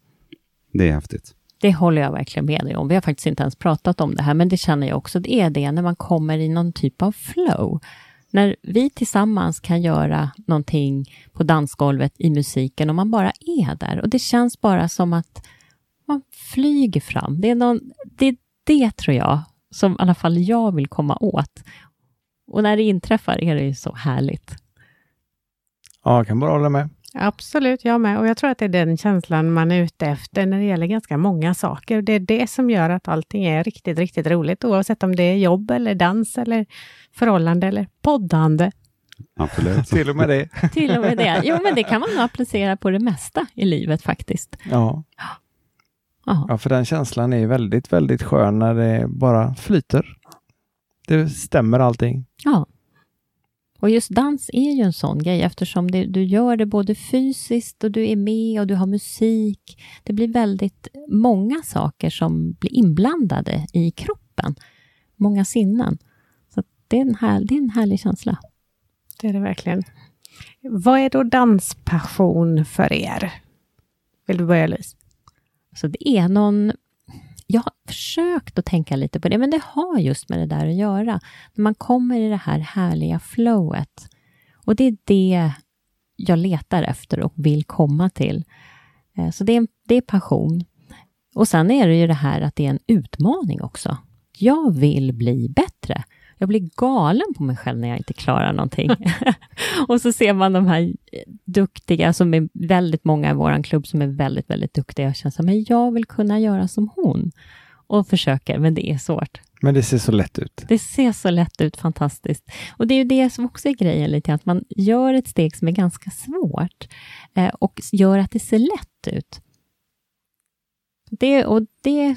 Det håller jag verkligen med dig om. Vi har faktiskt inte ens pratat om det här, men det känner jag också. Det är det när man kommer i någon typ av flow. När vi tillsammans kan göra någonting på dansgolvet i musiken och man bara är där. Och det känns bara som att man flyger fram. Det tror jag som i alla fall jag vill komma åt. Och när det inträffar är det ju så härligt. Ja, jag kan bara hålla med. Absolut, jag med. Och jag tror att det är den känslan man är ute efter när det gäller ganska många saker. Det är det som gör att allting är riktigt, riktigt roligt. Oavsett om det är jobb eller dans eller förhållande eller poddande. Absolut. Till och med det. Jo, men det kan man nog applicera på det mesta i livet faktiskt. Ja. Ja, för den känslan är väldigt, väldigt skön när det bara flyter. Det stämmer allting. Ja. Och just dans är ju en sån grej eftersom du gör det både fysiskt och du är med och du har musik. Det blir väldigt många saker som blir inblandade i kroppen. Många sinnen. Så det är en härlig känsla. Det är det verkligen. Vad är då danspassion för er? Vill du börja, Louise? Så det är jag har försökt att tänka lite på det, men det har just med det där att göra. När man kommer i det här härliga flowet. Och det är det jag letar efter och vill komma till. Så det är passion. Och sen är det ju det här att det är en utmaning också. Jag vill bli bättre. Jag blir galen på mig själv när jag inte klarar någonting. Och så ser man de här duktiga som är väldigt många i våran klubb som är väldigt, väldigt duktiga. Jag känner så här, men jag vill kunna göra som hon. Och försöker, men det är svårt. Men det ser så lätt ut. Det ser så lätt ut, fantastiskt. Och det är ju det som också är grejen lite, att man gör ett steg som är ganska svårt. Och gör att det ser lätt ut. Det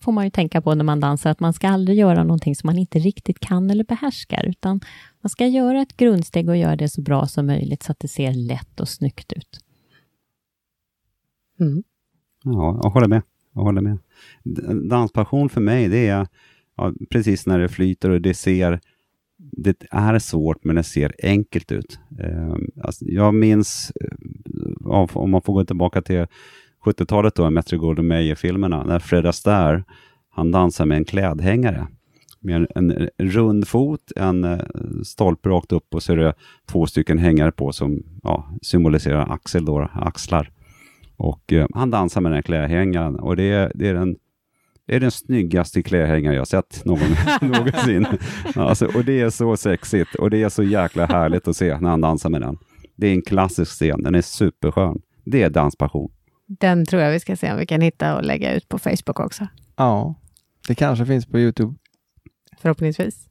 får man ju tänka på när man dansar, att man ska aldrig göra någonting som man inte riktigt kan eller behärskar, utan man ska göra ett grundsteg och göra det så bra som möjligt så att det ser lätt och snyggt ut. Mm. Ja, jag håller med. Danspassion för mig, det är precis när det flyter och det är svårt men det ser enkelt ut. Alltså, jag minns, om man får gå tillbaka till 70-talet då, Metro Goldwyn Mayer-filmerna, när Fred Astaire, han dansar med en klädhängare. Med en rund fot, en stolp rakt upp och så är det 2 stycken hängare på som symboliserar axlar. Och han dansar med den klädhängaren och det är den snyggaste klädhängaren jag sett någonsin. Alltså, och det är så sexigt och det är så jäkla härligt att se när han dansar med den. Det är en klassisk scen, den är superskön. Det är danspassion. Den tror jag vi ska se om vi kan hitta och lägga ut på Facebook också. Ja, det kanske finns på YouTube. Förhoppningsvis.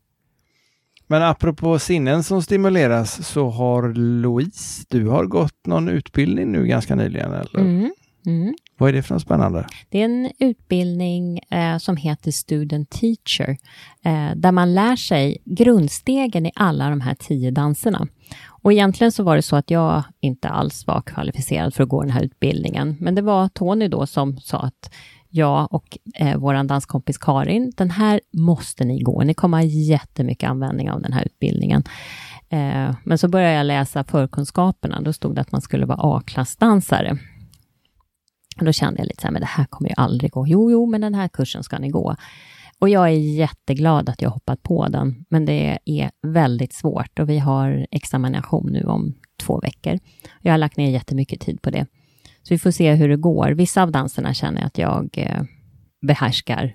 Men apropå sinnen som stimuleras, så har Louise, du har gått någon utbildning nu ganska nyligen, eller? Mm. Vad är det för något spännande? Det är en utbildning som heter Student Teacher. Där man lär sig grundstegen i alla de här 10 danserna. Och egentligen så var det så att jag inte alls var kvalificerad för att gå den här utbildningen. Men det var Tony då som sa att jag och våran danskompis Karin, den här måste ni gå. Ni kommer ha jättemycket användning av den här utbildningen. Men så började jag läsa förkunskaperna. Då stod det att man skulle vara A-klassdansare. Och då kände jag lite så här, men det här kommer ju aldrig gå. Jo, men den här kursen ska ni gå. Och jag är jätteglad att jag hoppat på den. Men det är väldigt svårt. Och vi har examination nu om 2 veckor. Jag har lagt ner jättemycket tid på det. Så vi får se hur det går. Vissa av danserna känner jag att jag behärskar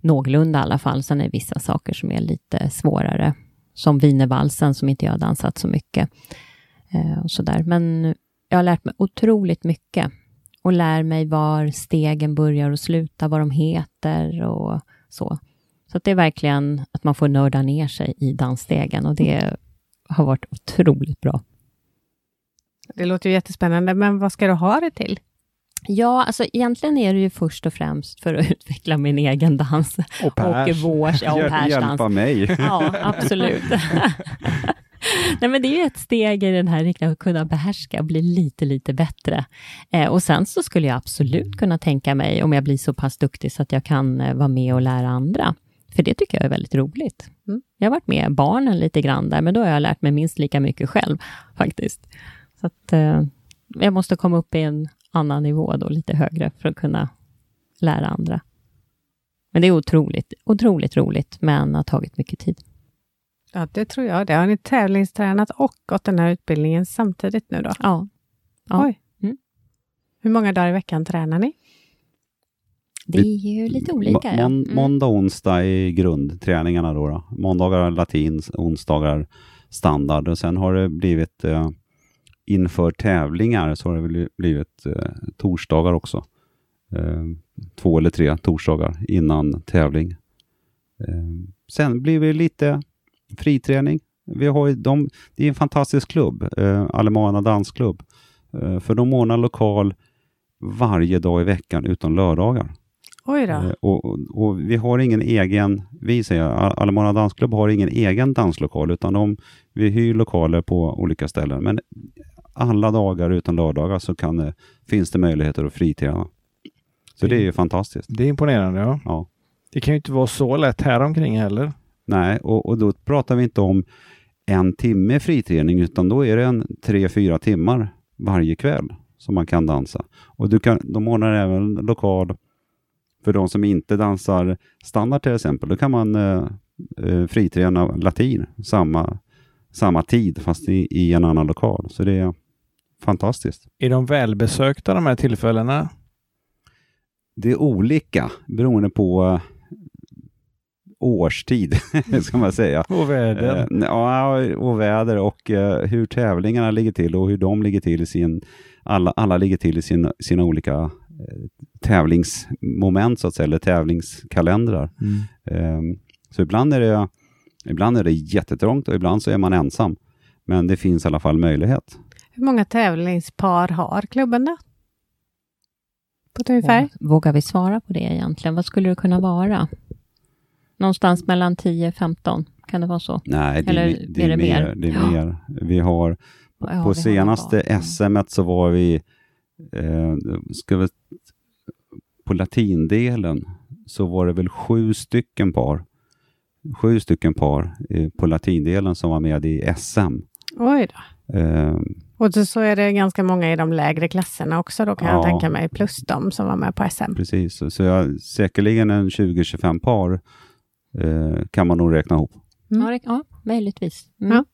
någorlunda i alla fall. Sen är det vissa saker som är lite svårare. Som Wienervalsen som inte jag har dansat så mycket. Och så där. Men jag har lärt mig otroligt mycket. Och lär mig var stegen börjar och slutar. Vad de heter och så. Så att det är verkligen att man får nörda ner sig i dansstegen. Och det har varit otroligt bra. Det låter ju jättespännande. Men vad ska du ha det till? Ja, alltså egentligen är det ju först och främst för att utveckla min egen dans. Och hjälpa mig. Ja, absolut. Nej, men det är ju ett steg i den här riktningen att kunna behärska och bli lite bättre. Och sen så skulle jag absolut kunna tänka mig om jag blir så pass duktig så att jag kan vara med och lära andra. För det tycker jag är väldigt roligt. Mm. Jag har varit med barnen lite grann där, men då har jag lärt mig minst lika mycket själv faktiskt. Så att jag måste komma upp i en annan nivå då, lite högre, för att kunna lära andra. Men det är otroligt roligt, men har tagit mycket tid. Ja, det tror jag. Det har ni tävlingstränat och gått den här utbildningen samtidigt nu då? Ja. Oj. Mm. Hur många dagar i veckan tränar ni? Det är ju lite olika. Måndag och onsdag är grundträningarna då. Måndagar latin, onsdagar standard. Och sen har det blivit inför tävlingar så har det blivit torsdagar också. 2 eller 3 torsdagar innan tävling. Sen blir vi lite friträning. Vi har det är en fantastisk klubb, Alemana Dansklubb. För de ordnar lokal varje dag i veckan utan lördagar. Oj då. Och vi har ingen egen, vi säger Alemana Dansklubb har ingen egen danslokal, utan vi hyr lokaler på olika ställen. Men alla dagar utan lördagar så finns det möjligheter att friträna. Så det är ju fantastiskt. Det är imponerande, ja. Det kan ju inte vara så lätt här omkring heller. Nej, och då pratar vi inte om 1 timme friträning, utan då är det 3-4 timmar varje kväll som man kan dansa. Och de ordnar även lokal för de som inte dansar standard till exempel. Då kan man friträna latin samma tid fast i en annan lokal. Så det är fantastiskt. Är de välbesökta de här tillfällena? Det är olika beroende på årstid, ska man säga. Och väder. Ja, och väder och hur tävlingarna ligger till och hur de ligger till i alla ligger till i sina olika tävlingsmoment så att säga, eller tävlingskalendrar. Mm. Så ibland är det jättetrångt och ibland så är man ensam. Men det finns i alla fall möjlighet. Hur många tävlingspar har klubben då? På ungefär? Ja, vågar vi svara på det egentligen? Vad skulle det kunna vara? Någonstans mellan 10-15. Kan det vara så? Nej, det är mer. Vi har på senaste SM:et så var vi på latindelen så var det väl 7 stycken par på latindelen som var med i SM. Oj då. Och så är det ganska många i de lägre klasserna också då, kan jag tänka mig, plus de som var med på SM. Precis, så jag säkerligen 20-25 par kan man nog räkna ihop. Mm. Ja, möjligtvis. Mm. Ja.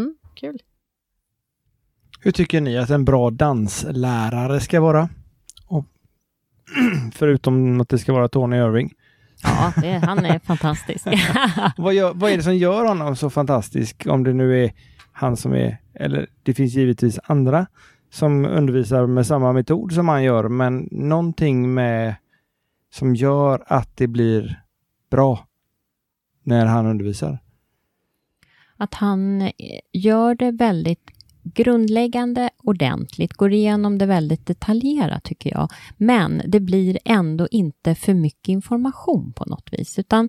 Mm, kul. Hur tycker ni att en bra danslärare ska vara? Och förutom att det ska vara Tony Irving. Ja, han är fantastisk. Vad är det som gör honom så fantastisk? Om det nu är han som är, eller det finns givetvis andra som undervisar med samma metod som han gör, men någonting med som gör att det blir bra när han undervisar. Att han gör det väldigt grundläggande, ordentligt, går igenom det väldigt detaljerat tycker jag. Men det blir ändå inte för mycket information på något vis, utan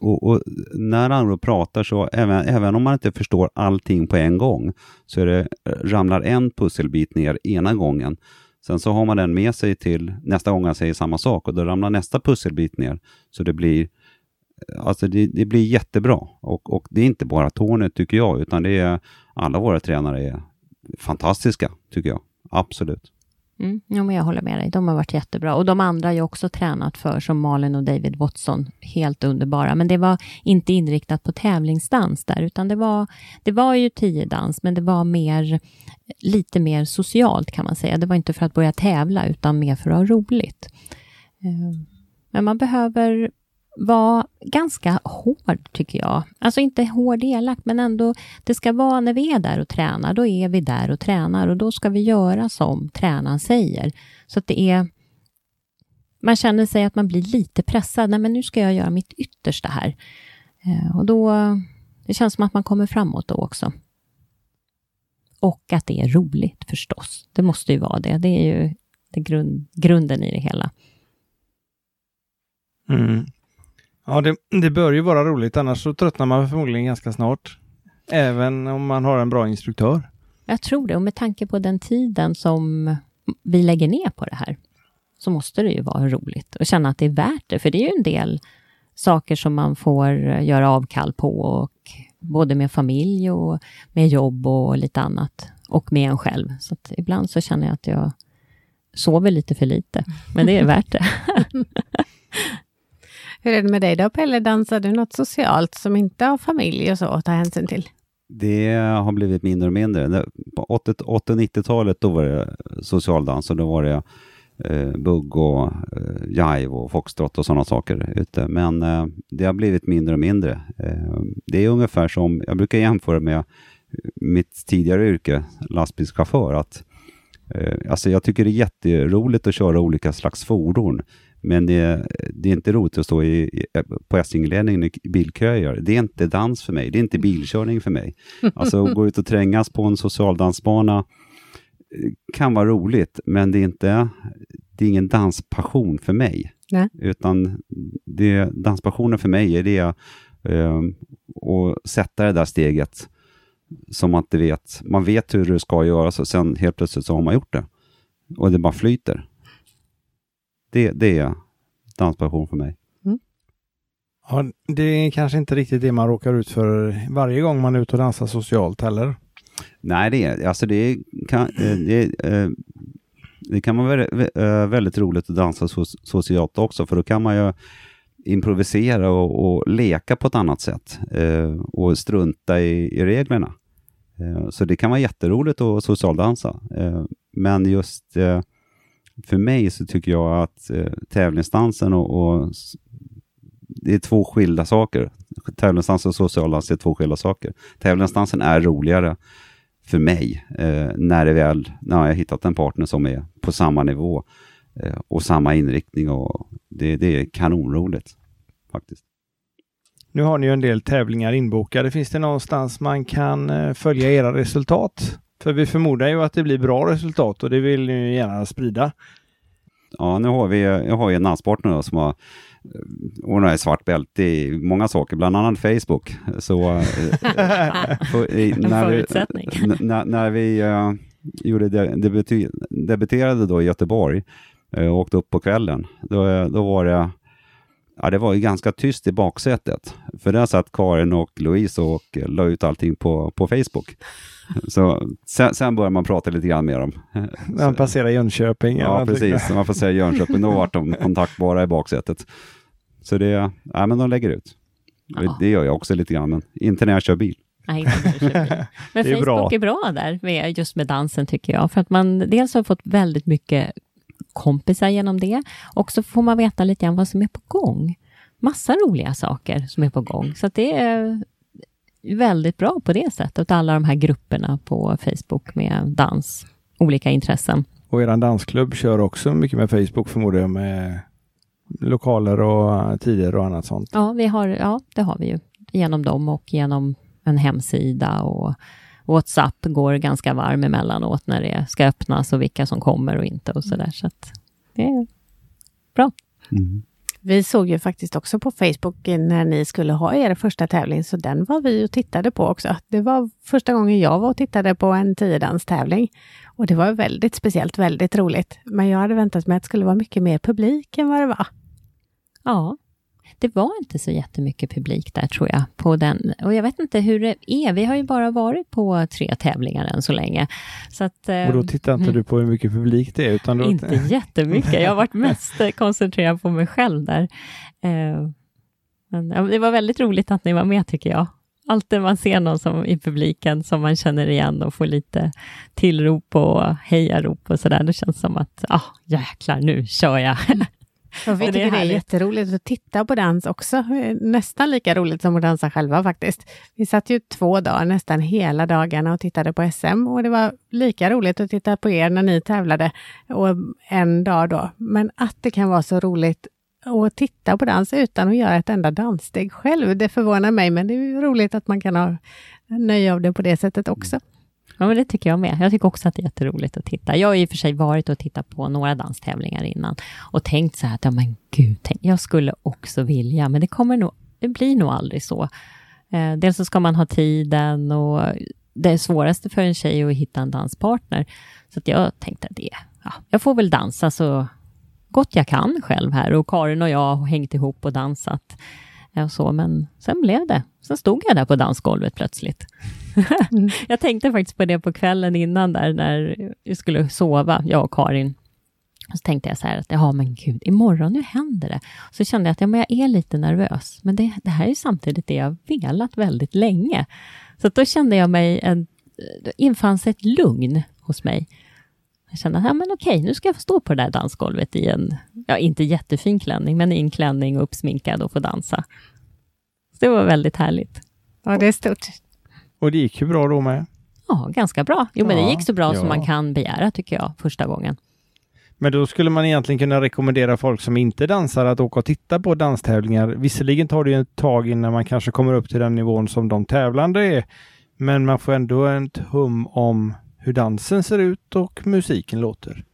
Och när han pratar så, även om man inte förstår allting på en gång, så ramlar en pusselbit ner ena gången. Sen så har man den med sig till nästa gång han säger samma sak, och då ramlar nästa pusselbit ner. Så det blir alltså det blir jättebra. Och det är inte bara Tony tycker jag, utan det är alla våra tränare är fantastiska tycker jag. Absolut. Mm. Ja, men jag håller med dig. De har varit jättebra. Och de andra har jag också tränat för, som Malin och David Watson. Helt underbara. Men det var inte inriktat på tävlingsdans där. Utan det var ju 10-dans. Men det var mer, lite mer socialt kan man säga. Det var inte för att börja tävla, utan mer för att ha roligt. Men man behöver vara ganska hård tycker jag. Alltså inte hård elak, men ändå det ska vara när vi är där och tränar, då är vi där och tränar och då ska vi göra som tränaren säger. Så att det är, man känner sig att man blir lite pressad. Nej, men nu ska jag göra mitt yttersta här. Och då, det känns som att man kommer framåt då också. Och att det är roligt förstås. Det måste ju vara det. Det är ju det grunden i det hela. Mm. Ja, det bör ju vara roligt, annars så tröttnar man förmodligen ganska snart. Även om man har en bra instruktör. Jag tror det, och med tanke på den tiden som vi lägger ner på det här så måste det ju vara roligt och känna att det är värt det. För det är ju en del saker som man får göra avkall på, och både med familj och med jobb och lite annat. Och med en själv. Så att ibland så känner jag att jag sover lite för lite. Men det är värt det. Hur är det med dig då, Pelle? Dansar du något socialt som inte har familj och så att ta hänsyn till? Det har blivit mindre och mindre. På 80-90-talet då var det socialdans, och då var det bugg och jive och foxtrot och sådana saker ute. Men det har blivit mindre och mindre. Det är ungefär som, jag brukar jämföra med mitt tidigare yrke, lastbilschaufför. Att, alltså jag tycker det är jätteroligt att köra olika slags fordon. Men det är inte roligt att stå på Essingeleden i bilköer. Det är inte dans för mig. Det är inte bilkörning för mig. Alltså att gå ut och trängas på en socialdansbana kan vara roligt. Men det är ingen danspassion för mig. Nej. Utan danspassionen för mig är det att sätta det där steget som man inte vet. Man vet hur det ska göras och sen helt plötsligt så har man gjort det. Och det bara flyter. Det är danspassion för mig. Mm. Ja, det är kanske inte riktigt det man råkar ut för varje gång man är ute och dansar socialt heller. Nej, det kan vara väldigt roligt att dansa socialt också. För då kan man ju improvisera och leka på ett annat sätt. Och strunta i reglerna. Så det kan vara jätteroligt att socialdansa. Men just... för mig så tycker jag att tävlingsdansen och det är två skilda saker. Tävlingsdansen och socialdans är två skilda saker. Tävlingsdansen är roligare för mig när jag hittat en partner som är på samma nivå och samma inriktning, och det är kanonroligt faktiskt. Nu har ni ju en del tävlingar inbokade. Finns det någonstans man kan följa era resultat? För vi förmodar ju att det blir bra resultat och det vill ni gärna sprida. Ja, jag har ju en danspartner då som har ordnat ett svart bälte i många saker, bland annat Facebook. Så när vi gjorde debuterade då i Göteborg och åkte upp på kvällen, då var det... Ja, det var ju ganska tyst i baksätet. För där satt Karin och Louise och la ut allting på Facebook. Så sen börjar man prata lite grann med dem. När man passerar Jönköping. Ja, precis. När man passerar Jönköping, då var de kontaktbara i baksätet. Så det, ja men de lägger ut. Ja. Det gör jag också lite grann, men inte när jag kör bil. Nej, men Facebook är bra där, just med dansen tycker jag. För att man dels har fått väldigt mycket kompisar genom det, och så får man veta lite grann vad som är på gång. Massa roliga saker som är på gång. Så att det är väldigt bra på det sättet, alla de här grupperna på Facebook med dans, olika intressen. Och er dansklubb kör också mycket med Facebook förmodligen, med lokaler och tider och annat sånt. Ja, det har vi ju genom dem och genom en hemsida, och WhatsApp går ganska varm emellanåt när det ska öppnas och vilka som kommer och inte och sådär. Så att det är bra. Mm. Vi såg ju faktiskt också på Facebook när ni skulle ha er första tävling, så den var vi och tittade på också. Det var första gången jag var och tittade på en tiodanstävling, och det var väldigt speciellt, väldigt roligt. Men jag hade väntat mig att det skulle vara mycket mer publik än vad det var. Ja, Det var inte så jättemycket publik där, tror jag, på den. Och jag vet inte hur det är. Vi har ju bara varit på 3 tävlingar än så länge. Så att, och då tittar inte du på hur mycket publik det är? Utan då... Inte jättemycket. Jag har varit mest koncentrerad på mig själv där. Men det var väldigt roligt att ni var med, tycker jag. Alltid man ser någon som, i publiken som man känner igen och får lite tillrop och hejarop och sådär. Det känns som att, jäklar, nu kör jag. Ja, vi tycker det är jätteroligt att titta på dans också. Nästan lika roligt som att dansa själva faktiskt. Vi satt ju 2 dagar, nästan hela dagarna, och tittade på SM. Och det var lika roligt att titta på er när ni tävlade. Och en dag då. Men att det kan vara så roligt att titta på dans utan att göra ett enda danssteg själv. Det förvånar mig, men det är ju roligt att man kan ha nöje av det på det sättet också. Ja, men det tycker jag med. Jag tycker också att det är jätteroligt att titta. Jag har i och för sig varit och tittat på några danstävlingar innan. Och tänkt så här att, jag skulle också vilja. Men det blir nog aldrig så. Dels så ska man ha tiden. Och det är svåraste för en tjej att hitta en danspartner. Så att jag tänkte att jag får väl dansa så gott jag kan själv här. Och Karin och jag har hängt ihop och dansat. Och så, men sen blev det. Sen stod jag där på dansgolvet plötsligt. Jag tänkte faktiskt på det på kvällen innan där när vi skulle sova, jag och Karin. Och så tänkte jag så här att, imorgon nu händer det. Så kände jag att jag är lite nervös. Men det här är ju samtidigt det jag velat väldigt länge. Så då kände jag mig, då infanns ett lugn hos mig. Jag kände att nu ska jag få stå på det där dansgolvet i en, inte jättefin klänning, men i en klänning och uppsminkad och få dansa. Så det var väldigt härligt. Ja, det är stort. Och det gick ju bra då med? Ja, ganska bra. Men det gick så bra som man kan begära, tycker jag, första gången. Men då skulle man egentligen kunna rekommendera folk som inte dansar att åka och titta på danstävlingar. Visserligen tar det ju ett tag innan man kanske kommer upp till den nivån som de tävlande är. Men man får ändå ett hum om hur dansen ser ut och musiken låter.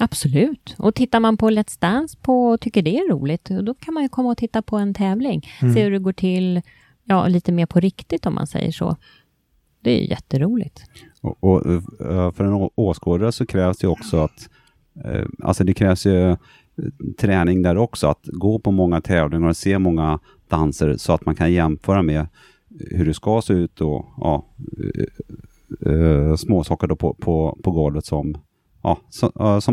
Absolut. Och tittar man på Let's Dance och tycker det är roligt, då kan man ju komma och titta på en tävling. Mm. Se hur det går till lite mer på riktigt, om man säger så. Det är jätteroligt. Och för en åskådare så krävs det också att det krävs ju träning där också, att gå på många tävlingar och se många danser så att man kan jämföra med hur det ska se ut och småsaker då på golvet som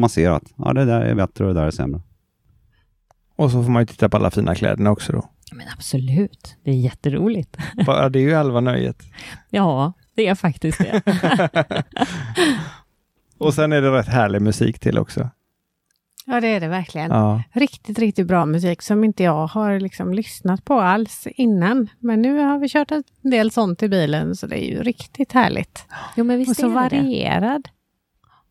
man ser att det där är bättre och det där är sämre. Och så får man ju titta på alla fina kläderna också då. Men absolut, det är jätteroligt. Det är ju halva nöjet. Ja, det är faktiskt det. Och sen är det rätt härlig musik till också. Ja, det är det verkligen. Ja. Riktigt, riktigt bra musik som inte jag har lyssnat på alls innan. Men nu har vi kört en del sånt i bilen, så det är ju riktigt härligt. Jo, men och så varierad.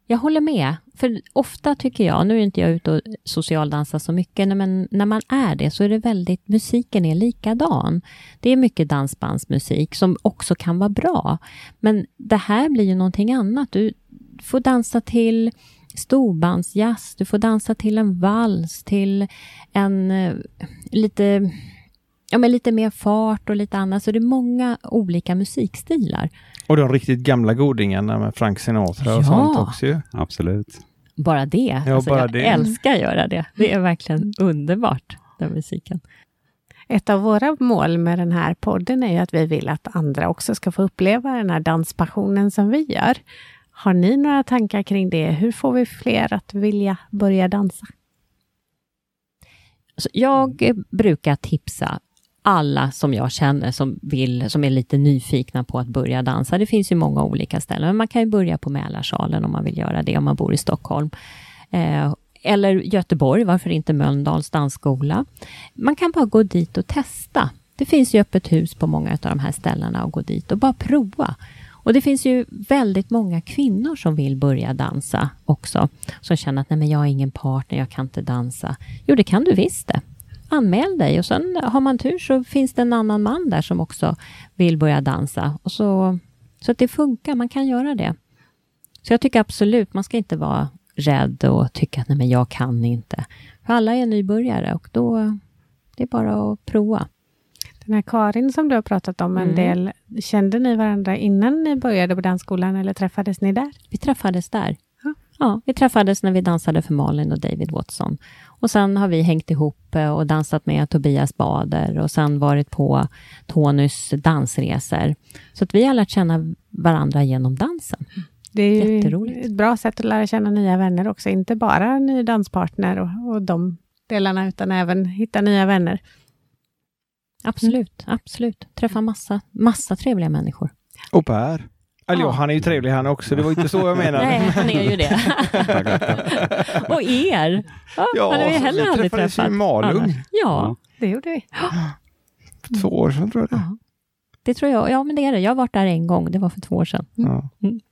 Jag håller med. För ofta tycker jag, nu är inte jag ute och socialdansar så mycket, men när man är det så är det väldigt, musiken är likadan. Det är mycket dansbandsmusik som också kan vara bra. Men det här blir ju någonting annat. Du får dansa till storbandsjazz, du får dansa till en vals, till en lite mer fart och lite annat. Så det är många olika musikstilar. Och de riktigt gamla godingarna med Frank Sinatra och sånt också ju. Absolut. Bara det. Ja, jag älskar att göra det. Det är verkligen underbart, den musiken. Ett av våra mål med den här podden är ju att vi vill att andra också ska få uppleva den här danspassionen som vi gör. Har ni några tankar kring det? Hur får vi fler att vilja börja dansa? Så jag brukar tipsa alla som jag känner som är lite nyfikna på att börja dansa. Det finns ju många olika ställen. Men man kan ju börja på Mälarsalen om man vill göra det, om man bor i Stockholm. Eller Göteborg, varför inte Mölndals dansskola. Man kan bara gå dit och testa. Det finns ju öppet hus på många av de här ställena, och gå dit och bara prova. Och det finns ju väldigt många kvinnor som vill börja dansa också. Som känner att jag har ingen partner, jag kan inte dansa. Jo, det kan du visst det. Anmäl dig, och sen har man tur så finns det en annan man där som också vill börja dansa. Och så att det funkar, man kan göra det. Så jag tycker absolut, man ska inte vara rädd och tycka att jag kan inte. För alla är nybörjare, och då det är bara att prova. Den här Karin som du har pratat om en del, kände ni varandra innan ni började på dansskolan, eller träffades ni där? Vi träffades där. Ja, Ja, vi träffades när vi dansade för Malin och David Watson. Och sen har vi hängt ihop och dansat med Tobias Bader. Och sen varit på Tonys dansresor. Så att vi har lärt känna varandra genom dansen. Det är ju ett bra sätt att lära känna nya vänner också. Inte bara ny danspartner och de delarna, utan även hitta nya vänner. Absolut, absolut. Träffa massa trevliga människor. Och Per. Alltså, han är ju trevlig han också. Det var inte så jag menade. Nej, han är ju det. Och er. Ja, vi träffades i Malung. Ja, det gjorde vi. För 2 år sedan tror jag det. Ja. Det tror jag. Ja, men det är det. Jag har varit där en gång. Det var för 2 år sedan. Ja.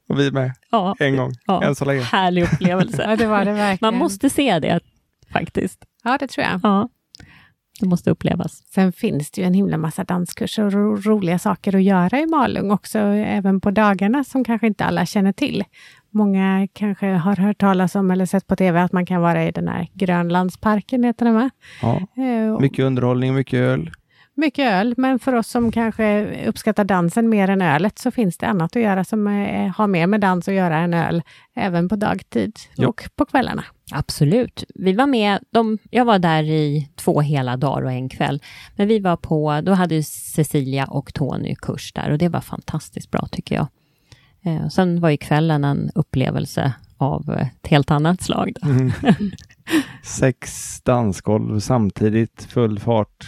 Och vi med. Ja. En gång. Ja. Än så länge. Härlig upplevelse. Ja, det var det verkligen. Man måste se det faktiskt. Ja, det tror jag. Ja. Det måste upplevas. Sen finns det ju en himla massa danskurser och roliga saker att göra i Malung också, även på dagarna, som kanske inte alla känner till. Många kanske har hört talas om eller sett på tv att man kan vara i den här Grönlandsparken, heter det med. Ja. Mycket underhållning och mycket öl. Mycket öl, men för oss som kanske uppskattar dansen mer än ölet så finns det annat att göra som har mer med dans att göra än öl, även på dagtid och på kvällarna. Absolut. Vi var med, jag var där i 2 hela dagar och en kväll. Men vi var på, då hade Cecilia och Tony kurs där och det var fantastiskt bra tycker jag. Sen var ju kvällen en upplevelse av ett helt annat slag. Då. Mm. 6 dansgolv samtidigt, full fart.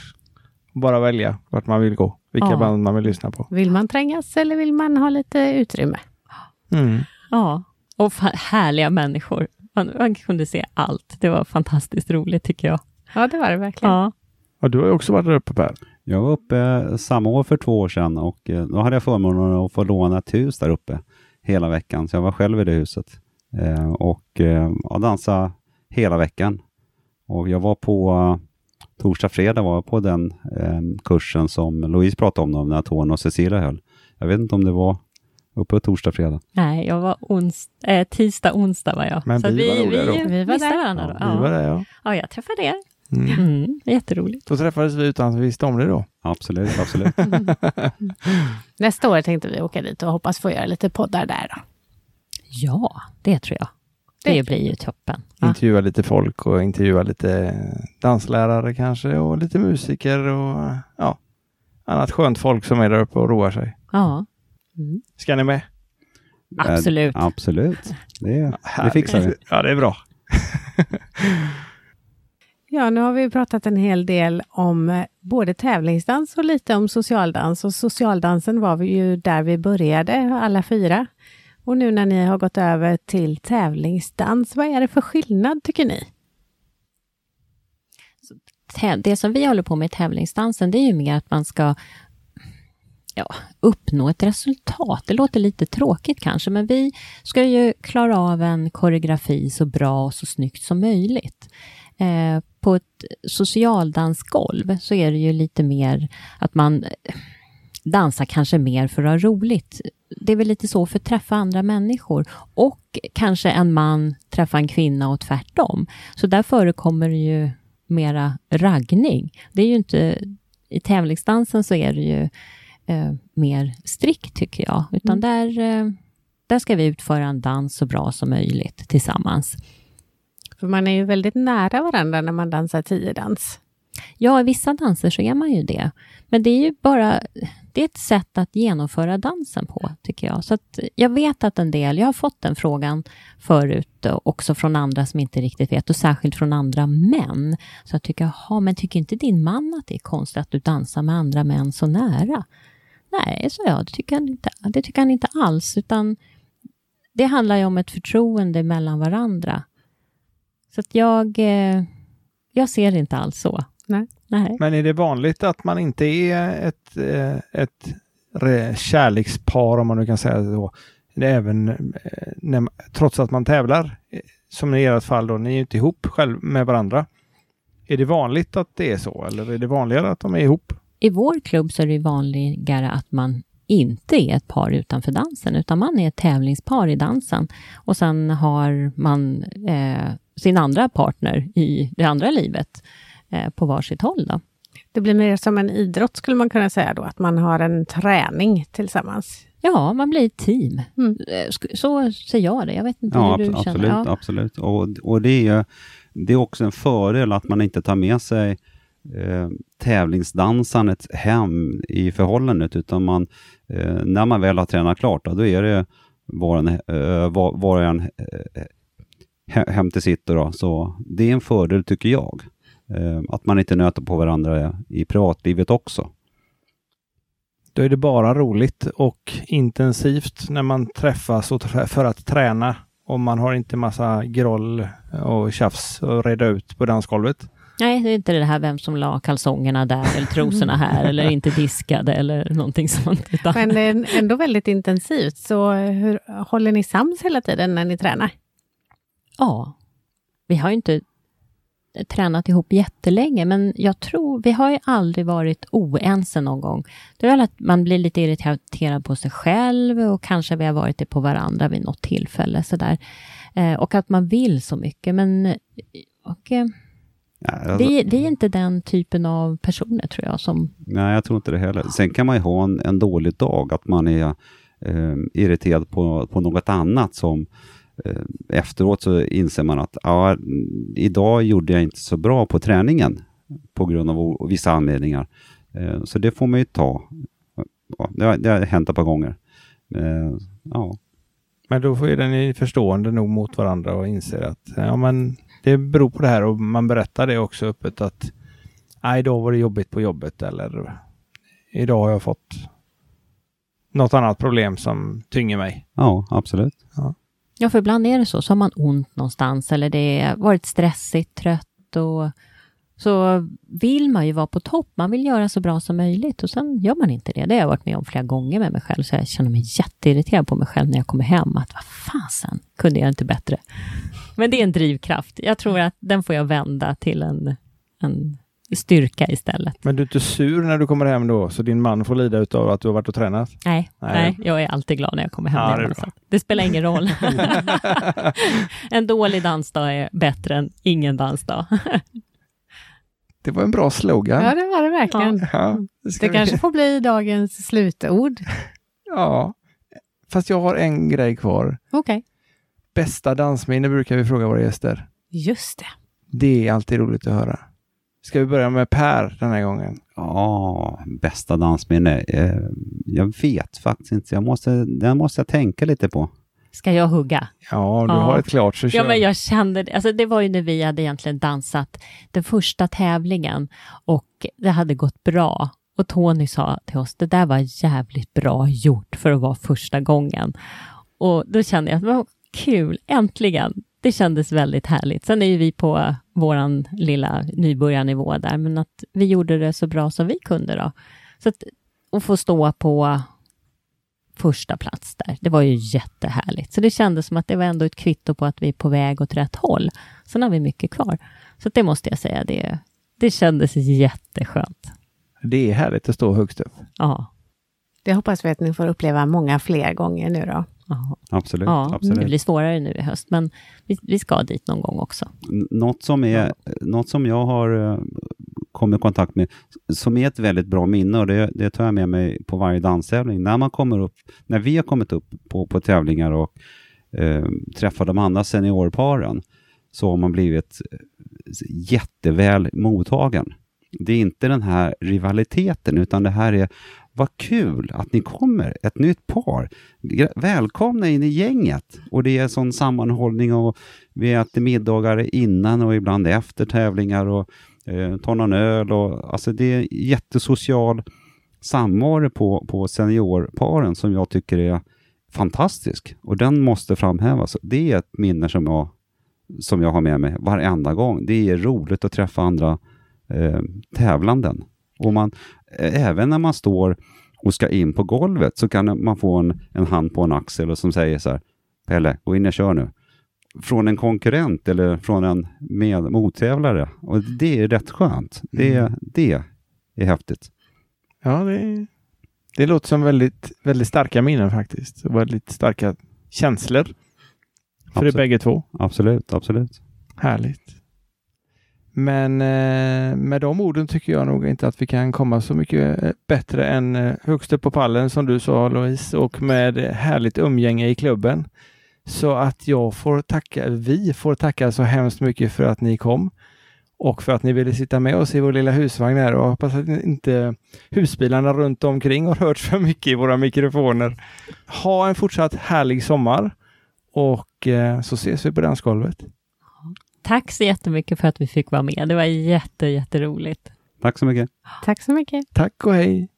Bara välja vart man vill gå. Vilka band man vill lyssna på. Vill man trängas eller vill man ha lite utrymme? Mm. Ja, och härliga människor. Man kunde se allt. Det var fantastiskt roligt tycker jag. Ja, det var det verkligen. Ja. Och du har ju också varit där uppe, Per. Jag var uppe samma år för 2 år sedan. Och då hade jag förmånen att få låna ett hus där uppe hela veckan. Så jag var själv i det huset. Och dansade hela veckan. Och jag var på... Torsdag och fredag var jag på den kursen som Louise pratade om när Tony och Cecilia höll. Jag vet inte om det var uppe torsdag och fredag. Nej, jag var tisdag onsdag var jag. Men så vi var där. Varandra då. Ja, vi var där, ja. Ja, jag träffade er. Mm. Jätteroligt. Då träffades vi utan att vi visste om det då. Absolut, absolut. Nästa år tänkte vi åka dit och hoppas få göra lite poddar där då. Ja, det tror jag. Det blir ju toppen. Intervjua lite folk och intervjua lite danslärare kanske och lite musiker och annat skönt folk som är där uppe och roar sig. Ja. Mm. Ska ni med? Absolut. Absolut. Det fixar vi. Ja, det är bra. Ja, nu har vi pratat en hel del om både tävlingsdans och lite om socialdans. Och socialdansen var vi ju där vi började, alla 4. Och nu när ni har gått över till tävlingsdans, vad är det för skillnad tycker ni? Det som vi håller på med i tävlingsdansen, det är ju mer att man ska uppnå ett resultat. Det låter lite tråkigt kanske, men vi ska ju klara av en koreografi så bra och så snyggt som möjligt. På ett socialdansgolv så är det ju lite mer att man... dansa kanske mer för att ha roligt. Det är väl lite så, för att träffa andra människor. Och kanske en man träffa en kvinna och tvärtom. Så där förekommer det ju mera raggning. Det är ju inte... I tävlingsdansen så är det ju mer strikt tycker jag. Utan där ska vi utföra en dans så bra som möjligt tillsammans. För man är ju väldigt nära varandra när man dansar tiodans. Ja, i vissa danser så är man ju det. Men det är ju bara... Det är ett sätt att genomföra dansen på tycker jag. Så att jag vet att en del... Jag har fått den frågan förut också från andra som inte riktigt vet. Och särskilt från andra män. Så jag tycker, men tycker inte din man att det är konstigt att du dansar med andra män så nära? Nej, så det tycker han inte alls. Utan det handlar ju om ett förtroende mellan varandra. Så att jag ser det inte alls så. Nej. Men är det vanligt att man inte är ett kärlekspar, om man nu kan säga så, även trots att man tävlar, som i ert fall då, ni är ju inte ihop själv med varandra. Är det vanligt att det är så, eller är det vanligare att de är ihop? I vår klubb så är det vanligare att man inte är ett par utanför dansen, utan man är ett tävlingspar i dansen. Och sen har man sin andra partner i det andra livet. På varsitt håll då. Det blir mer som en idrott skulle man kunna säga då. Att man har en träning tillsammans. Ja, man blir ett team. Mm. Så ser jag det. Jag vet inte hur du känner. Ja, absolut. Och det är också en fördel att man inte tar med sig tävlingsdansandet hem i förhållandet, utan man, när man väl har tränat klart, då är det var en hem till sitt då. Så det är en fördel, tycker jag. Att man inte nöter på varandra i privatlivet också. Då är det bara roligt och intensivt när man träffas och för att träna. Och man har inte massa groll och tjafs och reda ut på dansgolvet. Nej, det är inte det här vem som la kalsongerna där eller trosorna här eller inte diskade eller någonting sånt. Utan. Men det är ändå väldigt intensivt. Så hur håller ni sams hela tiden när ni tränar? Ja, vi har ju inte tränat ihop jättelänge, men jag tror, vi har ju aldrig varit oense någon gång. Det är väl att man blir lite irriterad på sig själv, och kanske vi har varit det på varandra vid något tillfälle sådär. Och att man vill så mycket, men det är inte den typen av personer, tror jag, som... Nej, jag tror inte det heller. Sen kan man ju ha en dålig dag, att man är irriterad på något annat som... Efteråt så inser man att idag gjorde jag inte så bra på träningen på grund av vissa anledningar, så det får man ju ta. Det har hänt ett par gånger. Men då är den förstående nog mot varandra och inser att men det beror på det här, och man berättar det också öppet att idag var det jobbigt på jobbet, eller idag har jag fått något annat problem som tynger mig. Ja, absolut. Ja, för ibland är det så har man ont någonstans, eller det har varit stressigt, trött, och så vill man ju vara på topp, man vill göra så bra som möjligt, och sen gör man inte det. Det har jag varit med om flera gånger med mig själv, så jag känner mig jätteirriterad på mig själv när jag kommer hem, att vad fasen, kunde jag inte bättre? Men det är en drivkraft. Jag tror att den får jag vända till en styrka istället. Men du är inte sur när du kommer hem då, så din man får lida utav att du har varit och tränat? Nej, jag är alltid glad när jag kommer hem. Det spelar ingen roll. En dålig dansdag är bättre än ingen dansdag. Det var en bra slogan. Ja, det var det verkligen. Ja, det kanske får bli dagens slutord. Ja, fast jag har en grej kvar. Okej. Bästa dansminne brukar vi fråga våra gäster. Just det. Det är alltid roligt att höra. Ska vi börja med Per den här gången? Ja, bästa dansminne. Jag vet faktiskt inte. Den måste jag tänka lite på. Ska jag hugga? Ja, du har ett klart så kör. Ja, men jag kände det. Alltså, det var ju när vi hade egentligen dansat den första tävlingen. Och det hade gått bra. Och Tony sa till oss, det där var jävligt bra gjort för att vara första gången. Och då kände jag att det var kul, äntligen. Det kändes väldigt härligt. Sen är ju vi på våran lilla nybörjarnivå där. Men att vi gjorde det så bra som vi kunde då. Så att få stå på första plats där. Det var ju jättehärligt. Så det kändes som att det var ändå ett kvitto på att vi är på väg åt rätt håll. Sen har vi mycket kvar. Så det måste jag säga. Det kändes jätteskönt. Det är härligt att stå högst upp. Ja. Det hoppas vi att ni får uppleva många fler gånger nu då. Absolut, ja, absolut. Det blir svårare nu i höst, men vi ska dit någon gång också. Något som jag har kommit i kontakt med, som är ett väldigt bra minne, och det tar jag med mig på varje danstävling. När vi har kommit upp på tävlingar och träffar de andra seniorparen, så har man blivit jätteväl mottagen. Det är inte den här rivaliteten, utan det här är, vad kul att ni kommer, ett nytt par. Välkomna in i gänget. Och det är sån sammanhållning, och vi äter middagar innan och ibland efter tävlingar och tar någon öl. Och, alltså det är jättesocial samvaro på seniorparen som jag tycker är fantastisk. Och den måste framhävas. Det är ett minne som jag har med mig varenda gång. Det är roligt att träffa andra tävlanden. Och även när man står och ska in på golvet, så kan man få en hand på en axel och som säger så här, Pelle, gå in och kör nu. Från en konkurrent eller från en mottävlare. Och det är rätt skönt. Det är häftigt. Ja, det låter som väldigt, väldigt starka minnen faktiskt. Väldigt starka känslor. För absolut. Det bägge två. Absolut, absolut. Härligt. Men med de orden tycker jag nog inte att vi kan komma så mycket bättre än högst upp på pallen som du sa, Louise, och med härligt umgänge i klubben. Så att vi får tacka så hemskt mycket för att ni kom och för att ni ville sitta med oss i vår lilla husvagn här, och hoppas att inte husbilarna runt omkring har hört för mycket i våra mikrofoner. Ha en fortsatt härlig sommar och så ses vi på dansgolvet. Tack så jättemycket för att vi fick vara med. Det var jätteroligt. Tack så mycket. Tack så mycket. Tack och hej.